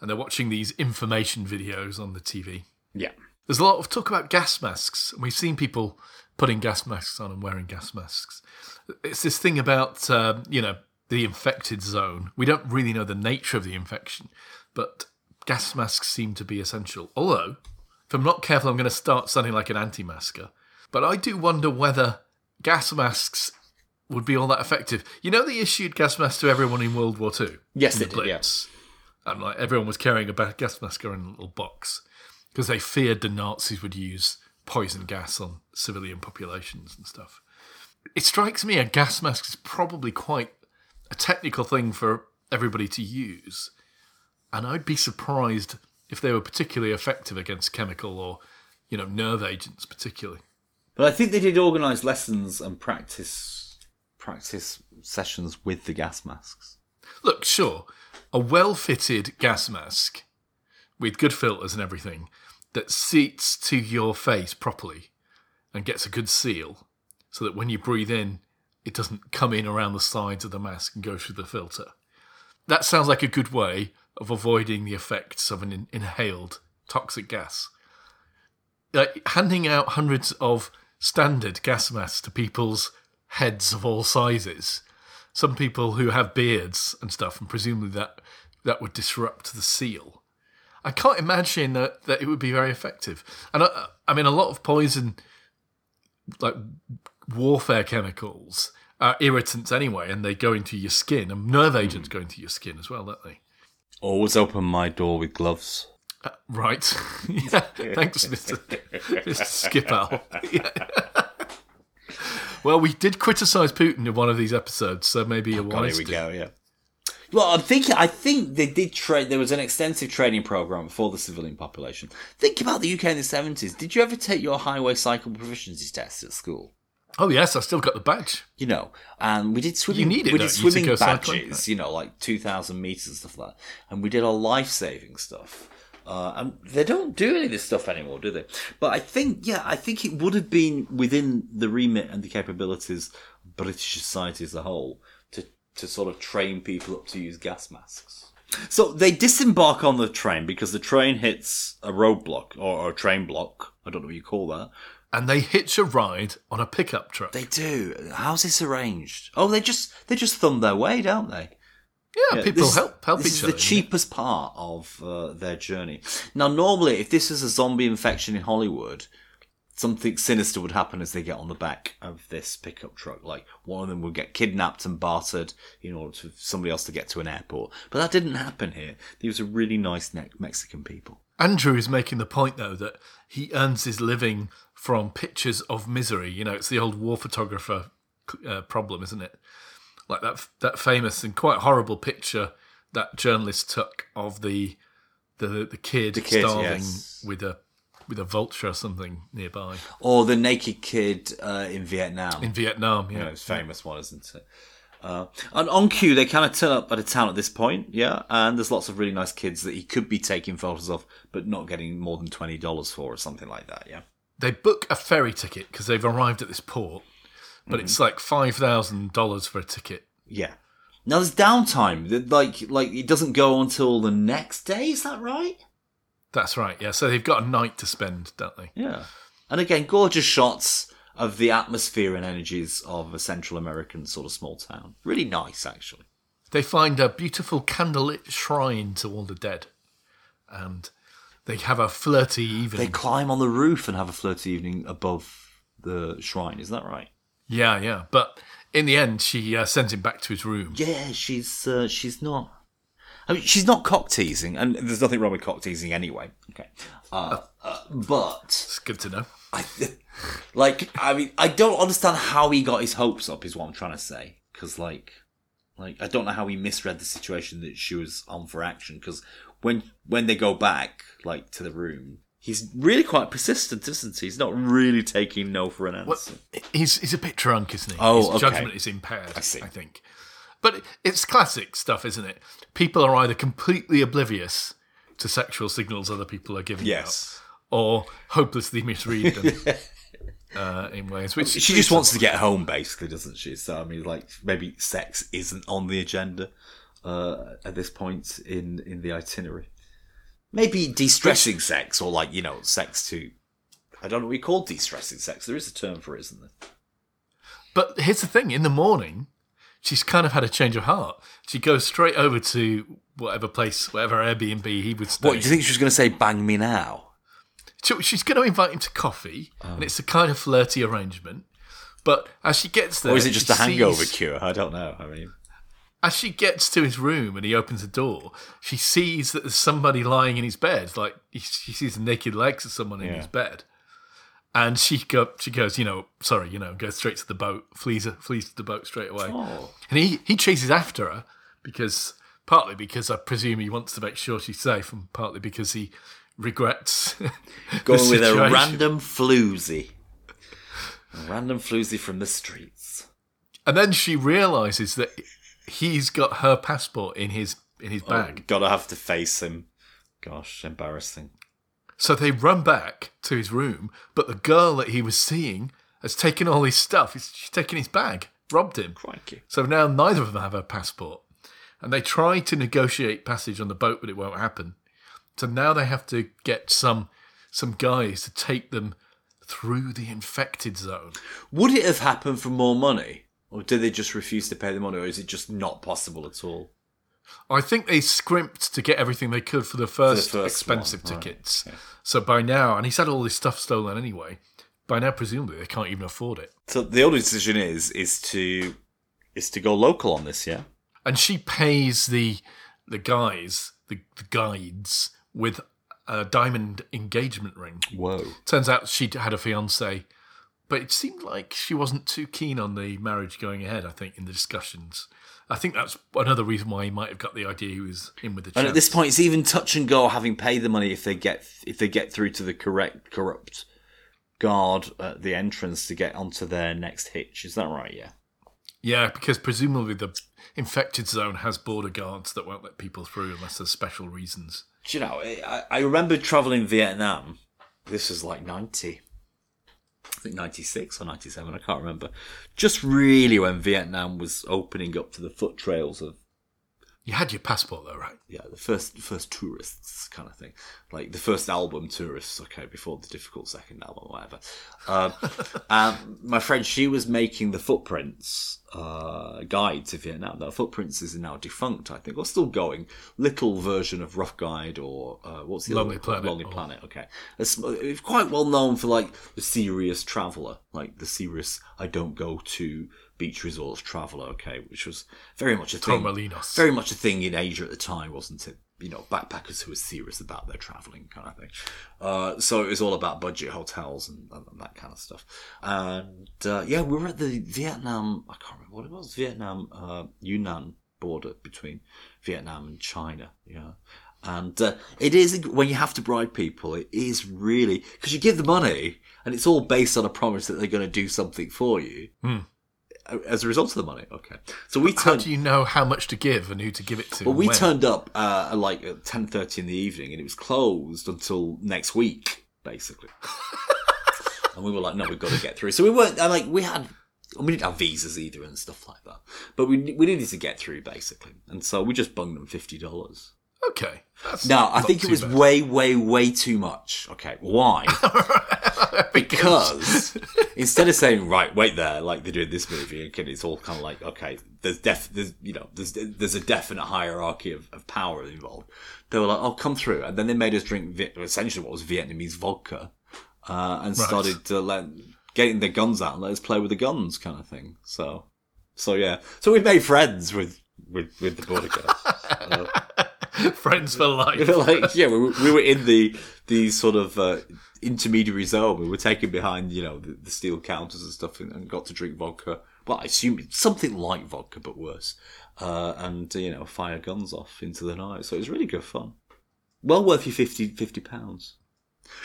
and they're watching these information videos on the T V. Yeah. There's a lot of talk about gas masks, and we've seen people putting gas masks on and wearing gas masks. It's this thing about, uh, you know, the infected zone. We don't really know the nature of the infection, but gas masks seem to be essential. Although, if I'm not careful, I'm going to start sounding like an anti-masker. But I do wonder whether gas masks would be all that effective. You know they issued gas masks to everyone in World War Two? Yes, they did, yes. Yeah. And like everyone was carrying a gas mask in a little box because they feared the Nazis would use poison gas on civilian populations and stuff. It strikes me a gas mask is probably quite a technical thing for everybody to use, and I'd be surprised if they were particularly effective against chemical or, you know, nerve agents particularly. But I think they did organise lessons and practice... practice sessions with the gas masks. Look, sure, a well-fitted gas mask with good filters and everything that seats to your face properly and gets a good seal so that when you breathe in, it doesn't come in around the sides of the mask and go through the filter. That sounds like a good way of avoiding the effects of an in- inhaled toxic gas. Like, handing out hundreds of standard gas masks to people's heads of all sizes. Some people who have beards and stuff, and presumably that that would disrupt the seal. I can't imagine that, that it would be very effective. And I, I mean, a lot of poison, like warfare chemicals, are irritants anyway, and they go into your skin, and nerve agents mm. go into your skin as well, don't they? Always open my door with gloves. Uh, right. Yeah. Thanks, Mister Mister Skipper. Yeah. Well, we did criticise Putin in one of these episodes, so maybe a oh, wise God, here we go, yeah. Well, I'm thinking, I think they did train, there was an extensive training programme for the civilian population. Think about the U K in the seventies. Did you ever take your highway cycle proficiency test at school? Oh, yes, I still got the badge. You know, and we did swimming, you need it, we did swimming you badges, cycling, you know, like two thousand metres and stuff like that. And we did our life-saving stuff. Uh, and they don't do any of this stuff anymore, do they? But I think, yeah, I think it would have been within the remit and the capabilities of British society as a whole to, to sort of train people up to use gas masks. So they disembark on the train because the train hits a roadblock or, or a train block. I don't know what you call that. And they hitch a ride on a pickup truck. They do. How's this arranged? Oh, they just they just thumb their way, don't they? Yeah, yeah, people this, help help this each other. This is the cheapest part of uh, their journey. Now, normally, if this is a zombie infection in Hollywood, something sinister would happen as they get on the back of this pickup truck. Like, one of them would get kidnapped and bartered in order for somebody else to get to an airport. But that didn't happen here. These were really nice ne- Mexican people. Andrew is making the point, though, that he earns his living from pictures of misery. You know, it's the old war photographer uh, problem, isn't it? Like that that famous and quite horrible picture that journalist took of the the, the kid the kids, starving yes. with a with a vulture or something nearby, or the naked kid uh, in Vietnam. In Vietnam, yeah, yeah it's a famous one, isn't it? Uh, and on cue, they kind of turn up at a town at this point, yeah. And there's lots of really nice kids that he could be taking photos of, but not getting more than twenty dollars for, or something like that, yeah. They book a ferry ticket because they've arrived at this port. But it's like five thousand dollars for a ticket. Yeah. Now there's downtime. Like, like it doesn't go until the next day. Is that right? That's right. Yeah. So they've got a night to spend, don't they? Yeah. And again, gorgeous shots of the atmosphere and energies of a Central American sort of small town. Really nice, actually. They find a beautiful candlelit shrine to all the dead, and they have a flirty evening. They climb on the roof and have a flirty evening above the shrine. Is that right? Yeah, yeah, but in the end, she uh, sends him back to his room. Yeah, she's uh, she's not. I mean, she's not cock teasing, and there's nothing wrong with cock teasing anyway. Okay, uh, uh, but it's good to know. I, like, I mean, I don't understand how he got his hopes up. Is what I'm trying to say, because like, like I don't know how he misread the situation that she was on for action. Because when when they go back, like to the room. He's really quite persistent, isn't he? He's not really taking no for an answer. Well, he's he's a bit drunk, isn't he? Oh, His okay. judgment is impaired, I, see. I think. But it's classic stuff, isn't it? People are either completely oblivious to sexual signals other people are giving yes. out, or hopelessly misread them uh, in ways. Which she just wants to get home, basically, doesn't she? So I mean, like maybe sex isn't on the agenda uh, at this point in, in the itinerary. Maybe de-stressing sex, or like, you know, sex to... I don't know what we call de-stressing sex. There is a term for it, isn't there? But here's the thing. In the morning, she's kind of had a change of heart. She goes straight over to whatever place, whatever Airbnb he would stay. What, do you think she was going to say, bang me now? She's going to invite him to coffee, oh. and it's a kind of flirty arrangement. But as she gets there... Or is it just a hangover sees... cure? I don't know. I mean... As she gets to his room and he opens the door, she sees that there's somebody lying in his bed. Like, she sees the naked legs of someone in yeah. his bed. And she go, she goes, you know, sorry, you know, goes straight to the boat, flees flees to the boat straight away. Oh. And he, he chases after her, because partly because I presume he wants to make sure she's safe, and partly because he regrets going with a random floozy. A random floozy from the streets. And then she realises that... He's got her passport in his in his bag. Oh, gotta have to face him. Gosh, embarrassing. So they run back to his room, but the girl that he was seeing has taken all his stuff. She's taken his bag, robbed him. Crikey. So now neither of them have her passport. And they try to negotiate passage on the boat, but it won't happen. So now they have to get some some guys to take them through the infected zone. Would it have happened for more money? Or did they just refuse to pay the money? Or is it just not possible at all? I think they scrimped to get everything they could for the first, for the first expensive one. Tickets. Right. Okay. So by now, and he's had all this stuff stolen anyway, by now presumably they can't even afford it. So the only decision is is to is to go local on this, yeah? And she pays the the guys, the, the guides, with a diamond engagement ring. Whoa. Turns out she had a fiancé, but it seemed like she wasn't too keen on the marriage going ahead, I think, in the discussions. I think that's another reason why he might have got the idea he was in with the chance. And at this point, it's even touch and go, having paid the money if they get if they get through to the correct corrupt guard at the entrance to get onto their next hitch. Is that right? Yeah. Yeah, because presumably the infected zone has border guards that won't let people through unless there's special reasons. Do you know, I, I remember travelling Vietnam. This was like ninety. I think ninety-six or ninety-seven, I can't remember. Just really when Vietnam was opening up to the foot trails of... You had your passport though, right? Yeah, the first first tourists kind of thing. Like the first album, Tourists, okay, before the difficult second album, whatever. Um, um, my friend, she was making the Footprints uh, guide to Vietnam. Now, Footprints is now defunct, I think, or still going. Little version of Rough Guide or uh, what's the Lonely other Planet. Lonely or... Planet, okay. It's, it's quite well known for like the serious traveller, like the serious, I don't go to... beach resorts traveller, okay, which was very much a thing. Tomalinos. Very much a thing in Asia at the time, wasn't it? You know, backpackers who were serious about their travelling kind of thing. Uh, so it was all about budget hotels and, and that kind of stuff. And uh, yeah, we were at the Vietnam, I can't remember what it was, Vietnam, uh, Yunnan border between Vietnam and China, yeah. And uh, it is, when you have to bribe people, it is really, because you give the money and it's all based on a promise that they're going to do something for you. Mm. As a result of the money, okay. So we turned, how do you know how much to give and who to give it to? Well, we when? turned up uh, like at ten thirty in the evening, and it was closed until next week, basically. And we were like, "No, we've got to get through." So we weren't like we had, we didn't have visas either and stuff like that. But we we needed to get through basically, and so we just bunged them fifty dollars. Okay. Now I think it was bad. way, way, way too much. Okay, why? Because instead of saying right, wait there, like they do in this movie, and it's all kind of like okay, there's def, there's you know, there's there's a definite hierarchy of, of power involved. They were like, oh, come through, and then they made us drink essentially what was Vietnamese vodka, uh, and right. started to let, getting their guns out and let us play with the guns, kind of thing. So, so yeah, so we made friends with with, with the border guards. uh, Friends for life. We like, yeah, we were, we were in the the sort of uh, intermediary zone. We were taken behind, you know, the, the steel counters and stuff, and, and got to drink vodka. Well, I assume it's something like vodka, but worse. Uh, and you know, fire guns off into the night. So it was really good fun. Well worth your fifty pounds.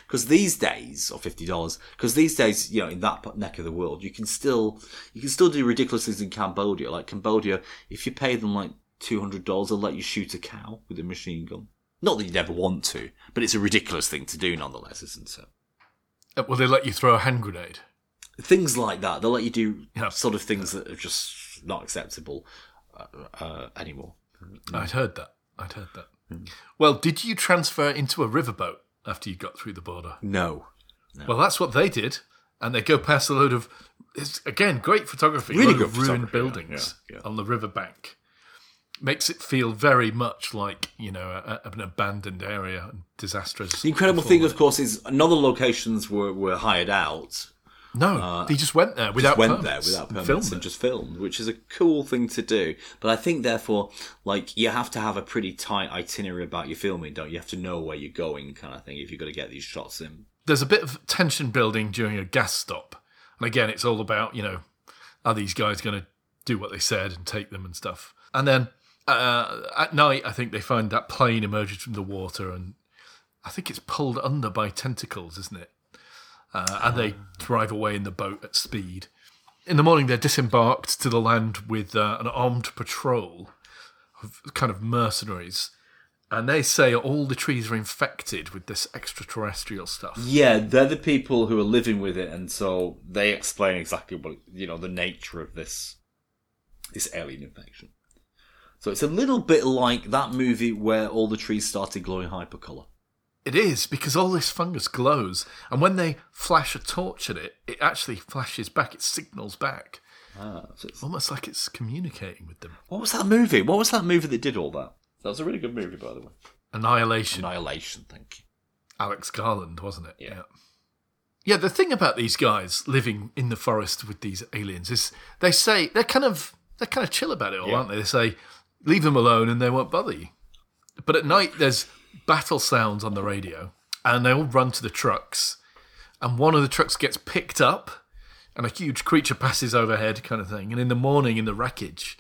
Because these days, or fifty dollars, because these days, you know, in that neck of the world, you can still you can still do ridiculous things in Cambodia. Like Cambodia, if you pay them like two hundred dollars, they'll let you shoot a cow with a machine gun. Not that you'd ever want to, but it's a ridiculous thing to do nonetheless, isn't it? Well, they let you throw a hand grenade. Things like that. They'll let you do yeah. sort of things that are just not acceptable uh, uh, anymore. I'd heard that. I'd heard that. Mm. Well, did you transfer into a riverboat after you got through the border? No. no. Well, that's what they did. And they go past a load of, it's, again, great photography. Really good photography. Ruined buildings yeah, yeah. on the riverbank. Makes it feel very much like, you know, a, a, an abandoned area and disastrous. The incredible thing, of course, is none of the locations were, were hired out. No, uh, they just went there without just went permits. There without permits and, and, and just filmed, which is a cool thing to do. But I think, therefore, like, you have to have a pretty tight itinerary about your filming, don't you? You have to know where you're going kind of thing if you've got to get these shots in. There's a bit of tension building during a gas stop. And again, it's all about, you know, are these guys going to do what they said and take them and stuff? And then... Uh, at night, I think they find that plane emerges from the water, and I think it's pulled under by tentacles, isn't it? Uh, and they drive away in the boat at speed. In the morning, they're disembarked to the land with uh, an armed patrol of kind of mercenaries, and they say all the trees are infected with this extraterrestrial stuff. Yeah, they're the people who are living with it, and so they explain exactly what, you know, the nature of this this alien infection. So it's a little bit like that movie where all the trees started glowing hypercolour. It is, because all this fungus glows, and when they flash a torch at it, it actually flashes back, it signals back. Ah, so it's almost like it's communicating with them. What was that movie? What was that movie that did all that? That was a really good movie, by the way. Annihilation. Annihilation, thank you. Alex Garland, wasn't it? Yeah. Yeah, the thing about these guys living in the forest with these aliens is they say, they're kind of they're kind of chill about it all, yeah. aren't they? They say, leave them alone and they won't bother you. But at night, there's battle sounds on the radio, and they all run to the trucks, and one of the trucks gets picked up, and a huge creature passes overhead, kind of thing. And in the morning, in the wreckage,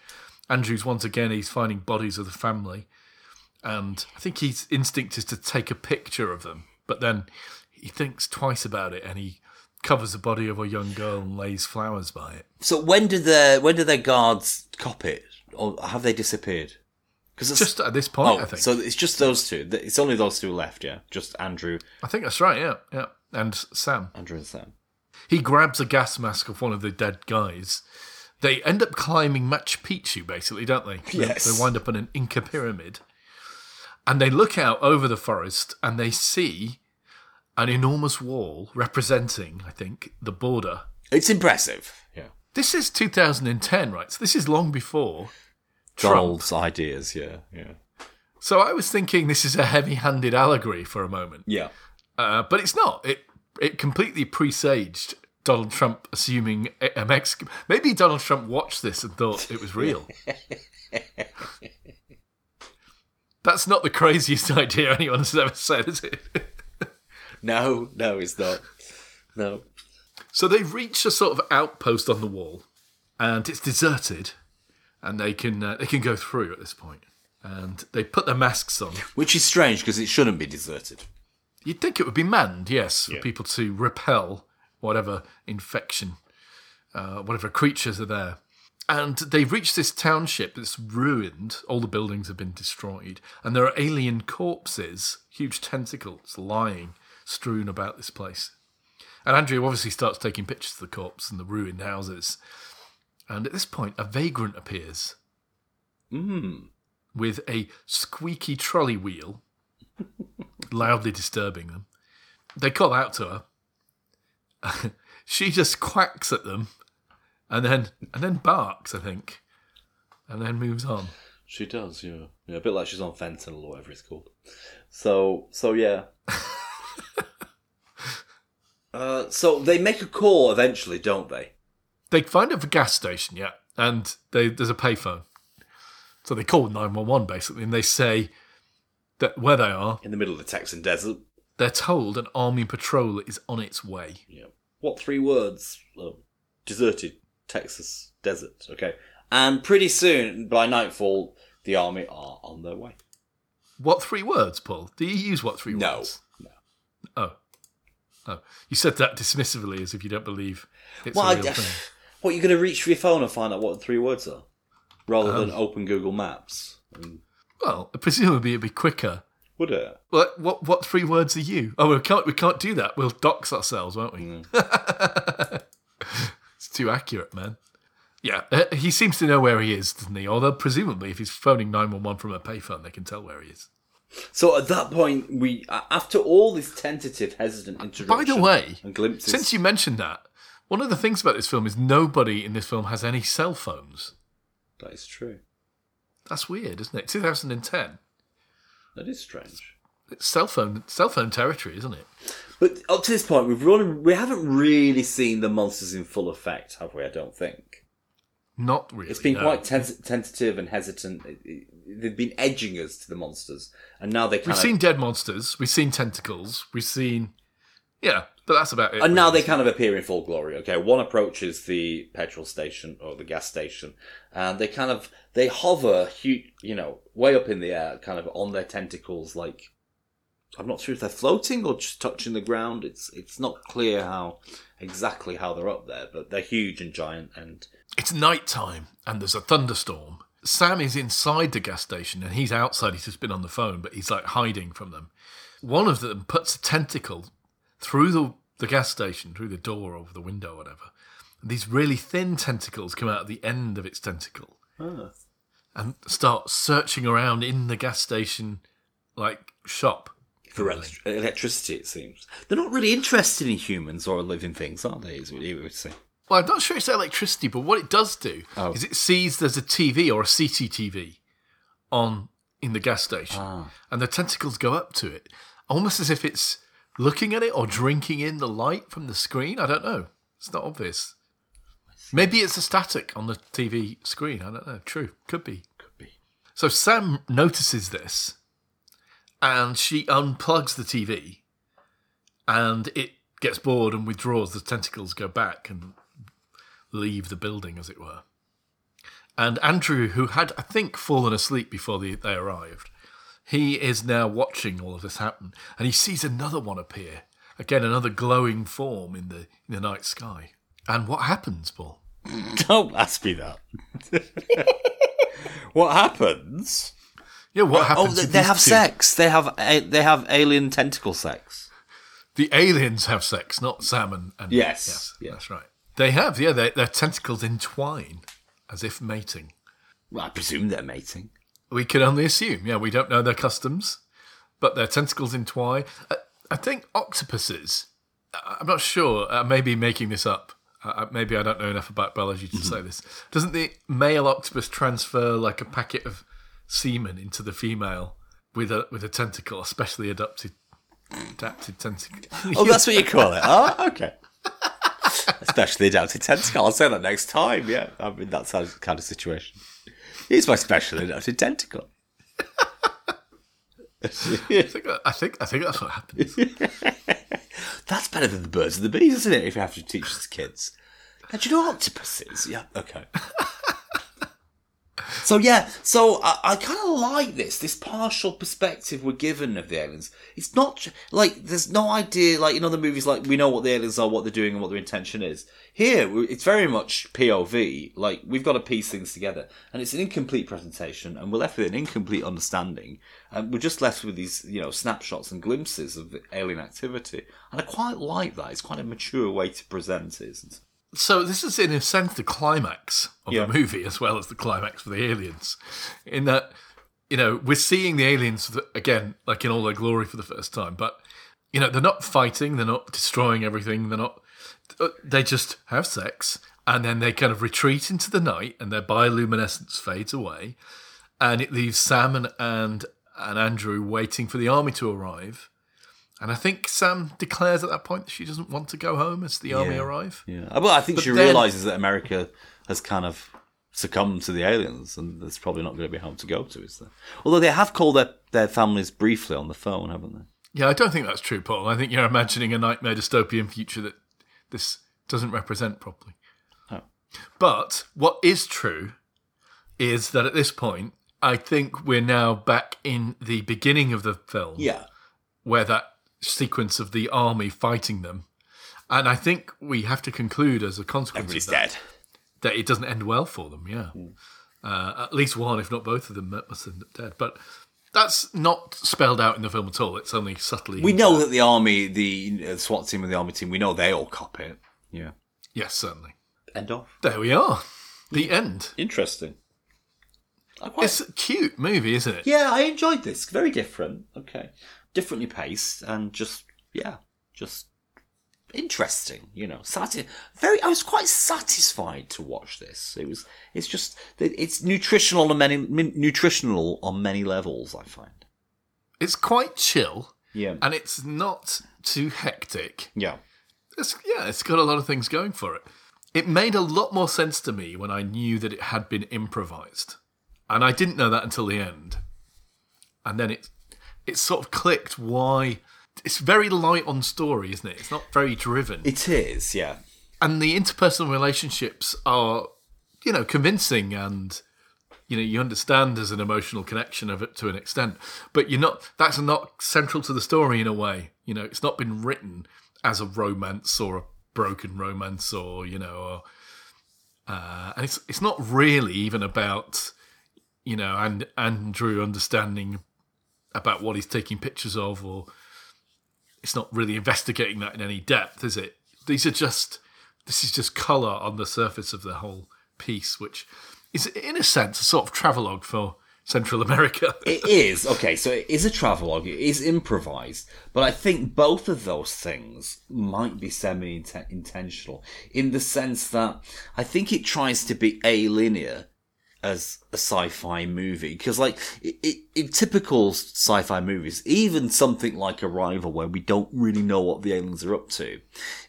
Andrew's once again, he's finding bodies of the family, and I think his instinct is to take a picture of them, but then he thinks twice about it, and he covers the body of a young girl and lays flowers by it. So when did their when did their guards cop it, or have they disappeared? Because just at this point, oh, I think. So it's just those two. It's only those two left, yeah? Just Andrew. I think that's right, yeah. yeah. And Sam. Andrew and Sam. He grabs a gas mask of one of the dead guys. They end up climbing Machu Picchu, basically, don't they? Yes. They, they wind up in an Inca pyramid. And they look out over the forest and they see an enormous wall representing, I think, the border. It's impressive. Yeah. This is two thousand ten, right? So this is long before Donald's ideas, yeah, yeah. So I was thinking this is a heavy-handed allegory for a moment. Yeah. Uh, but it's not. It it completely presaged Donald Trump assuming a Mexican... Maybe Donald Trump watched this and thought it was real. That's not the craziest idea anyone's ever said, is it? no, no, it's not. No. So they reach a sort of outpost on the wall, and it's deserted. And they can uh, they can go through at this point. And they put their masks on. Which is strange, because it shouldn't be deserted. You'd think it would be manned, yes, for yeah. people to repel whatever infection, uh, whatever creatures are there. And they've reached this township that's ruined. All the buildings have been destroyed. And there are alien corpses, huge tentacles, lying, strewn about this place. And Andrew obviously starts taking pictures of the corpse and the ruined houses. And at this point, a vagrant appears mm. with a squeaky trolley wheel, loudly disturbing them. They call out to her. She just quacks at them and then and then barks, I think, and then moves on. She does, yeah. yeah a bit like she's on fentanyl or whatever it's called. So, so yeah. uh, so they make a call eventually, don't they? They find it for a gas station, yeah, and they, there's a payphone. So they call nine one one, basically, and they say that where they are... In the middle of the Texan desert. They're told an army patrol is on its way. Yeah. What three words? Oh, deserted Texas desert, okay. And pretty soon, by nightfall, the army are on their way. What three words, Paul? Do you use what three no. words? No. Oh. Oh. You said that dismissively, as if you don't believe it's well, a real I, thing. What, you're going to reach for your phone and find out what the three words are? Rather um, than open Google Maps? And... Well, presumably it'd be quicker. Would it? Well, what what three words are you? Oh, we can't, we can't do that. We'll dox ourselves, won't we? Mm. It's too accurate, man. Yeah, he seems to know where he is, doesn't he? Although, presumably, if he's phoning nine one one from a payphone, they can tell where he is. So at that point, we after all this tentative, hesitant introduction By the way, and glimpses... since you mentioned that, one of the things about this film is nobody in this film has any cell phones. That is true. That's weird, isn't it? two thousand ten. That is strange. It's cell phone, cell phone territory, isn't it? But up to this point, we've really, we haven't really seen the monsters in full effect, have we? I don't think. Not really. It's been no. quite ten- tentative and hesitant. It, it, they've been edging us to the monsters, and now they kind we've of... seen dead monsters. We've seen tentacles. We've seen, yeah. But that's about it. And now they kind of appear in full glory, okay? One approaches the petrol station or the gas station, and they kind of, they hover, you know, way up in the air, kind of on their tentacles, like, I'm not sure if they're floating or just touching the ground. It's it's not clear how, exactly how they're up there, but they're huge and giant and... It's nighttime, and there's a thunderstorm. Sam is inside the gas station, and he's outside. He's just been on the phone, but he's, like, hiding from them. One of them puts a tentacle... through the the gas station, through the door or the window or whatever, and these really thin tentacles come out at the end of its tentacle. Oh. and start searching around in the gas station, like, shop. For elect- electricity, it seems. They're not really interested in humans or living things, are they, is what you would say? Well, I'm not sure it's electricity, but what it does do oh. is it sees there's a T V or a C C T V on in the gas station, ah. and the tentacles go up to it, almost as if it's looking at it or drinking in the light from the screen. I don't know. It's not obvious. Maybe it's the static on the T V screen. I don't know. True. Could be. Could be. So Sam notices this, and she unplugs the T V, and it gets bored and withdraws. The tentacles go back and leave the building, as it were. And Andrew, who had, I think, fallen asleep before they, they arrived, he is now watching all of this happen, and he sees another one appear. Again, another glowing form in the in the night sky. And what happens, Paul? Don't ask me that. What happens? Yeah, what happens? Oh, they have sex. They have they have alien tentacle sex. The aliens have sex, not Sam and... and yes. Yeah, yeah. That's right. They have, yeah. They, their tentacles entwine, as if mating. Well, I presume they're mating. We can only assume, yeah. We don't know their customs, but their tentacles entwine. I, I think octopuses... I'm not sure. I may be making this up. Uh, maybe I don't know enough about biology to mm-hmm. say this. Doesn't the male octopus transfer, like, a packet of semen into the female with a with a tentacle, a specially adapted... Adapted tentacle. Oh, that's what you call it. Oh, okay. Especially adapted tentacle. I'll say that next time. Yeah, I mean, that's that kind of situation. Here's my specially adapted tentacle. I think I think I think that's what happens. That's better than the birds and the bees, isn't it? If you have to teach these kids. Now, do you know octopuses? Yeah. Okay. So, yeah, so I, I kind of like this, this partial perspective we're given of the aliens. It's not, like, there's no idea, like, in other movies, like, we know what the aliens are, what they're doing, and what their intention is. Here, it's very much P O V, like, we've got to piece things together. And it's an incomplete presentation, and we're left with an incomplete understanding. And we're just left with these, you know, snapshots and glimpses of the alien activity. And I quite like that. It's quite a mature way to present it, isn't it? So this is, in a sense, the climax of yeah. the movie, as well as the climax for the aliens, in that, you know, we're seeing the aliens, for the, again, like in all their glory for the first time, but, you know, they're not fighting, they're not destroying everything, they're not, they just have sex, and then they kind of retreat into the night, and their bioluminescence fades away, and it leaves Sam and, and, and Andrew waiting for the army to arrive. And I think Sam declares at that point that she doesn't want to go home as the yeah, army arrive. Yeah, well, I think but she then, realises that America has kind of succumbed to the aliens and there's probably not going to be home to go to, is there? Although they have called their, their families briefly on the phone, haven't they? Yeah, I don't think that's true, Paul. I think you're imagining a nightmare dystopian future that this doesn't represent properly. Oh. But what is true is that at this point, I think we're now back in the beginning of the film. Yeah. Where that sequence of the army fighting them, and I think we have to conclude as a consequence Everybody's of that, dead. that it doesn't end well for them. Yeah, mm. uh, at least one, if not both of them, must end up dead. But that's not spelled out in the film at all. It's only subtly. We know that the army, the SWAT team, and the army team, we know they all cop it. Yeah. Yes, certainly. End off. There we are. The yeah. end. Interesting. Quite... It's a cute movie, isn't it? Yeah, I enjoyed this. Very different. Okay. Differently paced and just, yeah, just interesting, you know. Sati- very, I was quite satisfied to watch this. It was, it's just, it's nutritional on many, nutritional on many levels, I find. It's quite chill. Yeah. And it's not too hectic. Yeah. It's, yeah, it's got a lot of things going for it. It made a lot more sense to me when I knew that it had been improvised. And I didn't know that until the end. And then it... It sort of clicked why... It's very light on story, isn't it? It's not very driven. It is, yeah. And the interpersonal relationships are, you know, convincing and, you know, you understand there's an emotional connection of it to an extent. But you're not... That's not central to the story in a way. You know, it's not been written as a romance or a broken romance or, you know... Or, uh, and it's it's not really even about, you know, and Andrew understanding... about what he's taking pictures of, or it's not really investigating that in any depth, is it? These are just, this is just colour on the surface of the whole piece, which is it, in a sense, a sort of travelogue for Central America. It is. Okay, so it is a travelogue. It is improvised. But I think both of those things might be semi-intentional in the sense that I think it tries to be a-linear as a sci-fi movie. Because, like, it, it, in typical sci-fi movies, even something like Arrival, where we don't really know what the aliens are up to,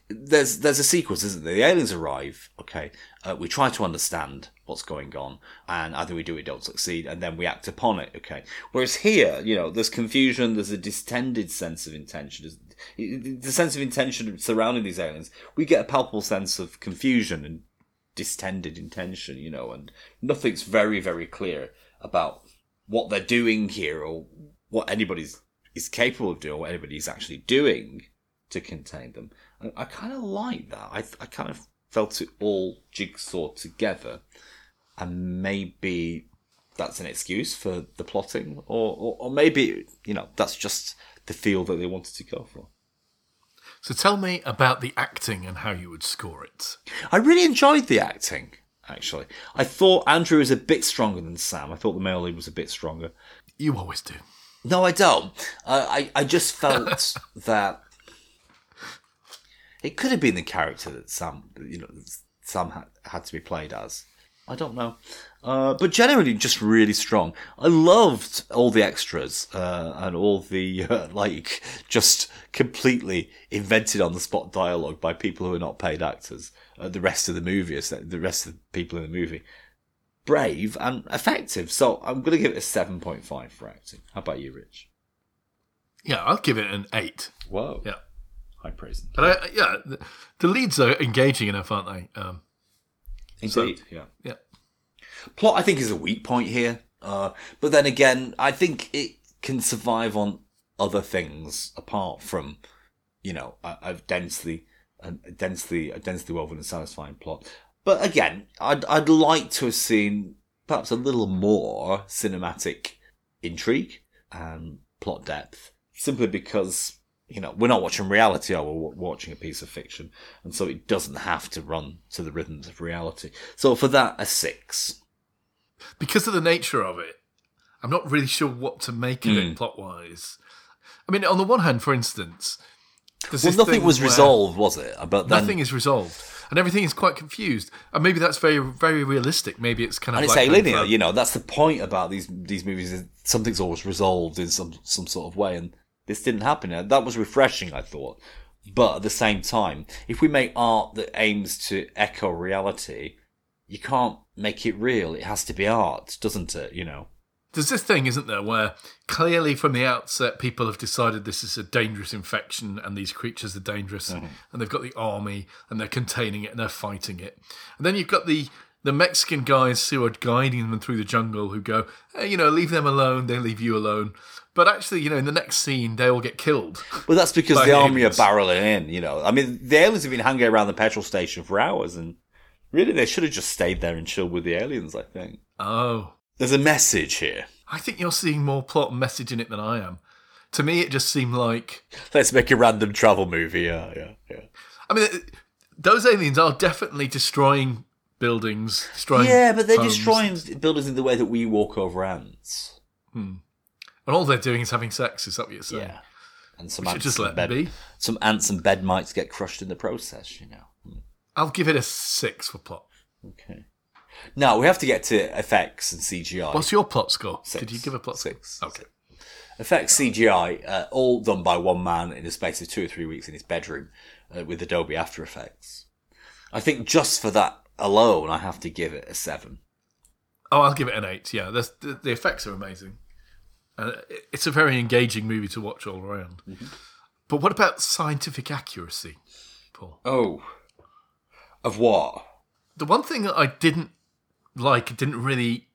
there's there's a sequence, isn't there? The aliens arrive, okay, uh, we try to understand what's going on, and either we do or we don't succeed, and then we act upon it, okay? Whereas here, you know, there's confusion, there's a distended sense of intention. The sense of intention surrounding these aliens, we get a palpable sense of confusion and distended intention, you know, and nothing's very, very clear about what they're doing here or what anybody's is capable of doing or what anybody's actually doing to contain them. I, I kind of like that. I I kind of felt it all jigsawed together. And maybe that's an excuse for the plotting, or, or, or maybe, you know, that's just the feel that they wanted to go for. So tell me about the acting and how you would score it. I really enjoyed the acting, actually. I thought Andrew was a bit stronger than Sam. I thought the male lead was a bit stronger. You always do. No, I don't. I, I, I just felt that it could have been the character that Sam, you know, Sam had, had to be played as. I don't know. Uh, but generally just really strong. I loved all the extras uh, and all the, uh, like, just completely invented on the spot dialogue by people who are not paid actors. Uh, the rest of the movie, the rest of the people in the movie. Brave and effective. So I'm going to give it a seven point five for acting. How about you, Rich? Yeah, I'll give it an eight. Whoa. Yeah. High praise. But I, yeah, the, the leads are engaging enough, aren't they? Um, Indeed, so, yeah. yeah. Plot, I think, is a weak point here. Uh, but then again, I think it can survive on other things apart from, you know, a, a densely, a densely, a densely woven and satisfying plot. But again, I'd I'd like to have seen perhaps a little more cinematic intrigue and plot depth, simply because, you know, we're not watching reality, or we're watching a piece of fiction. And so it doesn't have to run to the rhythms of reality. So for that, a six. Because of the nature of it, I'm not really sure what to make of mm. it plot-wise. I mean, on the one hand, for instance... Well, nothing was resolved, was it? But then... Nothing is resolved. And everything is quite confused. And maybe that's very, very realistic. Maybe it's kind of and like... And it's a-linear, like, you know. That's the point about these these movies, is something's always resolved in some, some sort of way. And... this didn't happen. That was refreshing, I thought. But at the same time, if we make art that aims to echo reality, you can't make it real. It has to be art, doesn't it? You know, there's this thing, isn't there, where clearly from the outset people have decided this is a dangerous infection and these creatures are dangerous, mm-hmm. and they've got the army and they're containing it and they're fighting it. And then you've got the the Mexican guys who are guiding them through the jungle who go, hey, you know, leave them alone, they leave you alone. But actually, you know, in the next scene, they all get killed. Well, that's because the army are barreling in, you know. I mean, the aliens have been hanging around the petrol station for hours, and really, they should have just stayed there and chilled with the aliens, I think. Oh. There's a message here. I think you're seeing more plot and message in it than I am. To me, it just seemed like... let's make a random travel movie, yeah, yeah, yeah. I mean, those aliens are definitely destroying buildings, destroying... Yeah, but they're homes. Destroying buildings in the way that we walk over ants. Hmm. And all they're doing is having sex, is that what you're saying? Yeah. And some ants, just let bed, be. some ants and bed mites get crushed in the process, you know. I'll give it a six for plot. Okay. Now, we have to get to effects and C G I. What's your plot score? Six. Did you give a plot score? Six. Okay. Effects, C G I, uh, all done by one man in a space of two or three weeks in his bedroom uh, with Adobe After Effects. I think just for that alone, I have to give it a seven. Oh, I'll give it an eight, yeah. The, the, the effects are amazing. Uh, it's a very engaging movie to watch all around. Mm-hmm. But what about scientific accuracy, Paul? Oh, of what? The one thing that I didn't like, didn't really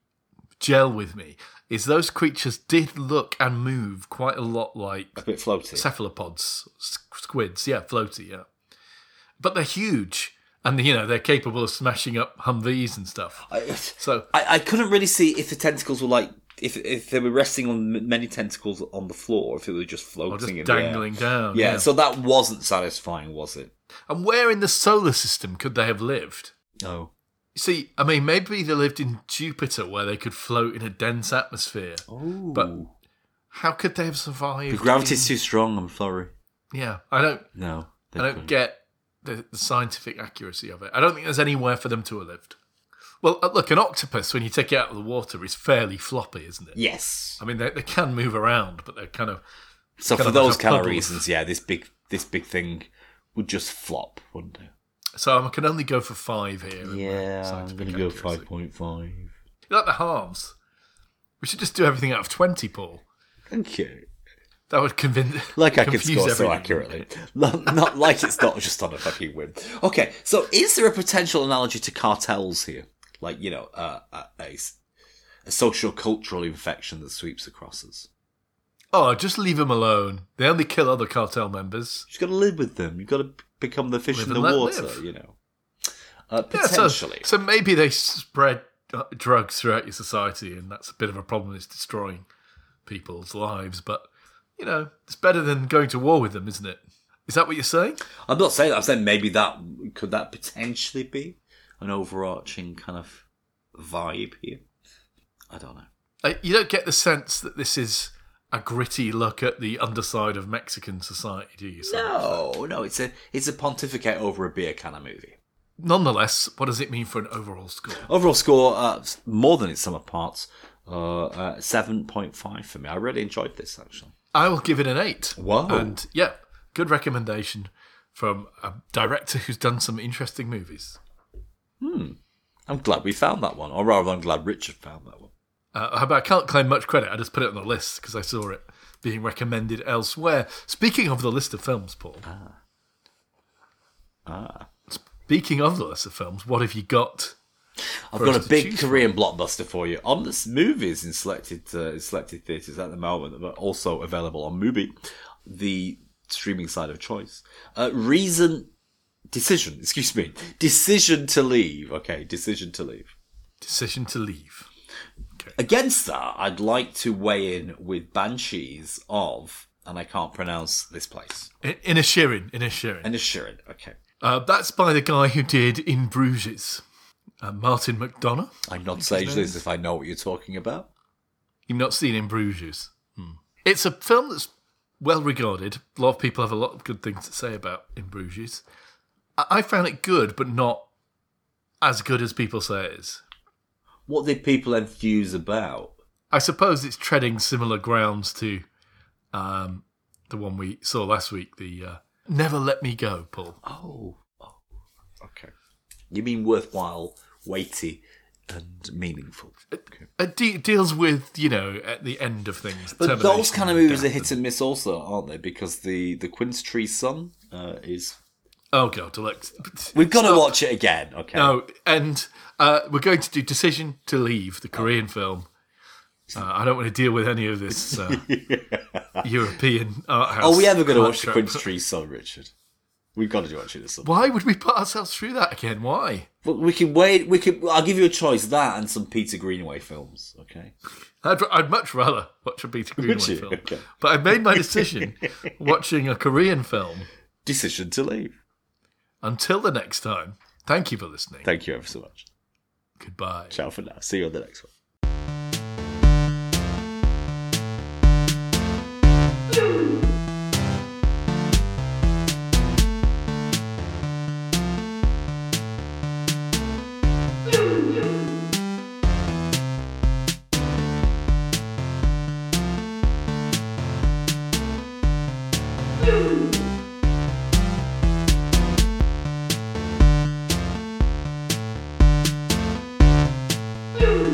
gel with me, is those creatures did look and move quite a lot like... a bit floaty. Cephalopods, squids, yeah, floaty, yeah. But they're huge. And, you know, they're capable of smashing up Humvees and stuff. I, so I, I couldn't really see if the tentacles were like... If if they were resting on many tentacles on the floor, if it were just floating, or just in dangling the air. down, yeah, yeah. So that wasn't satisfying, was it? And where in the solar system could they have lived? Oh, See, I mean, maybe they lived in Jupiter where they could float in a dense atmosphere. Ooh. But how could they have survived? The gravity's in... too strong, I'm sorry. Yeah, I don't... No. I don't couldn't. get the, the scientific accuracy of it. I don't think there's anywhere for them to have lived. Well, look, an octopus, when you take it out of the water, is fairly floppy, isn't it? Yes. I mean, they, they can move around, but they're kind of... So kind for of those kind of reasons, yeah, this big this big thing would just flop, wouldn't it? So I can only go for five here. Yeah, I'm going to go five point five. You like the halves? We should just do everything out of twenty, Paul. Thank you. That would convince. Like I can score everything so accurately. not, not like it's not just on a fucking whim. Okay, so is there a potential analogy to cartels here? Like, you know, uh, a, a, a social cultural infection that sweeps across us. Oh, just leave them alone. They only kill other cartel members. You've got to live with them. You've got to become the fish live in the water, live. you know. Uh, potentially. Yeah, so, so maybe they spread uh, drugs throughout your society, and that's a bit of a problem. It's destroying people's lives. But, you know, it's better than going to war with them, isn't it? Is that what you're saying? I'm not saying that. I'm saying maybe that could that potentially be an overarching kind of vibe here. I don't know. Uh, you don't get the sense that this is a gritty look at the underside of Mexican society, do you? No, no, it's a it's a pontificate over a beer can of movie. Nonetheless, what does it mean for an overall score? Overall score, uh, more than its sum of parts, uh, uh, seven point five for me. I really enjoyed this, actually. I will give it an eight. Wow. And, yeah, good recommendation from a director who's done some interesting movies. Hmm. I'm glad we found that one. Or rather, I'm glad Richard found that one. Uh, I can't claim much credit. I just put it on the list because I saw it being recommended elsewhere. Speaking of the list of films, Paul. Ah. Ah. Speaking of the list of films, what have you got? I've got a big Korean blockbuster for you. On this movies in selected uh, in selected theatres at the moment, but also available on Mubi, the streaming side of choice. Uh, reason, decision. Excuse me, decision to leave. Okay, decision to leave. Decision to leave. Okay. Against that, I'd like to weigh in with Banshees of, and I can't pronounce this place. Inisherin. Inisherin. Inisherin, okay. Uh, that's by the guy who did In Bruges, uh, Martin McDonagh. I'm not saying this if I know what you're talking about. You've not seen In Bruges. Hmm. It's a film that's well regarded. A lot of people have a lot of good things to say about In Bruges. I, I found it good, but not as good as people say it is. What did people enthuse about? I suppose it's treading similar grounds to um, the one we saw last week, the uh, Never Let Me Go, Paul. Oh. oh, okay. You mean worthwhile, weighty, and meaningful. Okay. It, it de- deals with, you know, at the end of things. But those kind of movies are hit and miss also, aren't they? Because the, the Quince Tree Sun uh, is... Oh, God. Look, We've got stop. to watch it again. Okay. No, and uh, we're going to do Decision to Leave, the Korean oh. film. Uh, I don't want to deal with any of this uh, yeah. European art house. Are we ever going to watch The Quince Tree Sun, Richard? We've got to watch it this summer. Why would we put ourselves through that again? Why? Well, we can wait. We can. I'll give you a choice, that and some Peter Greenaway films, okay? I'd, I'd much rather watch a Peter Greenaway film. Okay. But I made my decision watching a Korean film. Decision to Leave. Until the next time, thank you for listening. Thank you ever so much. Goodbye. Ciao for now. See you on the next one. You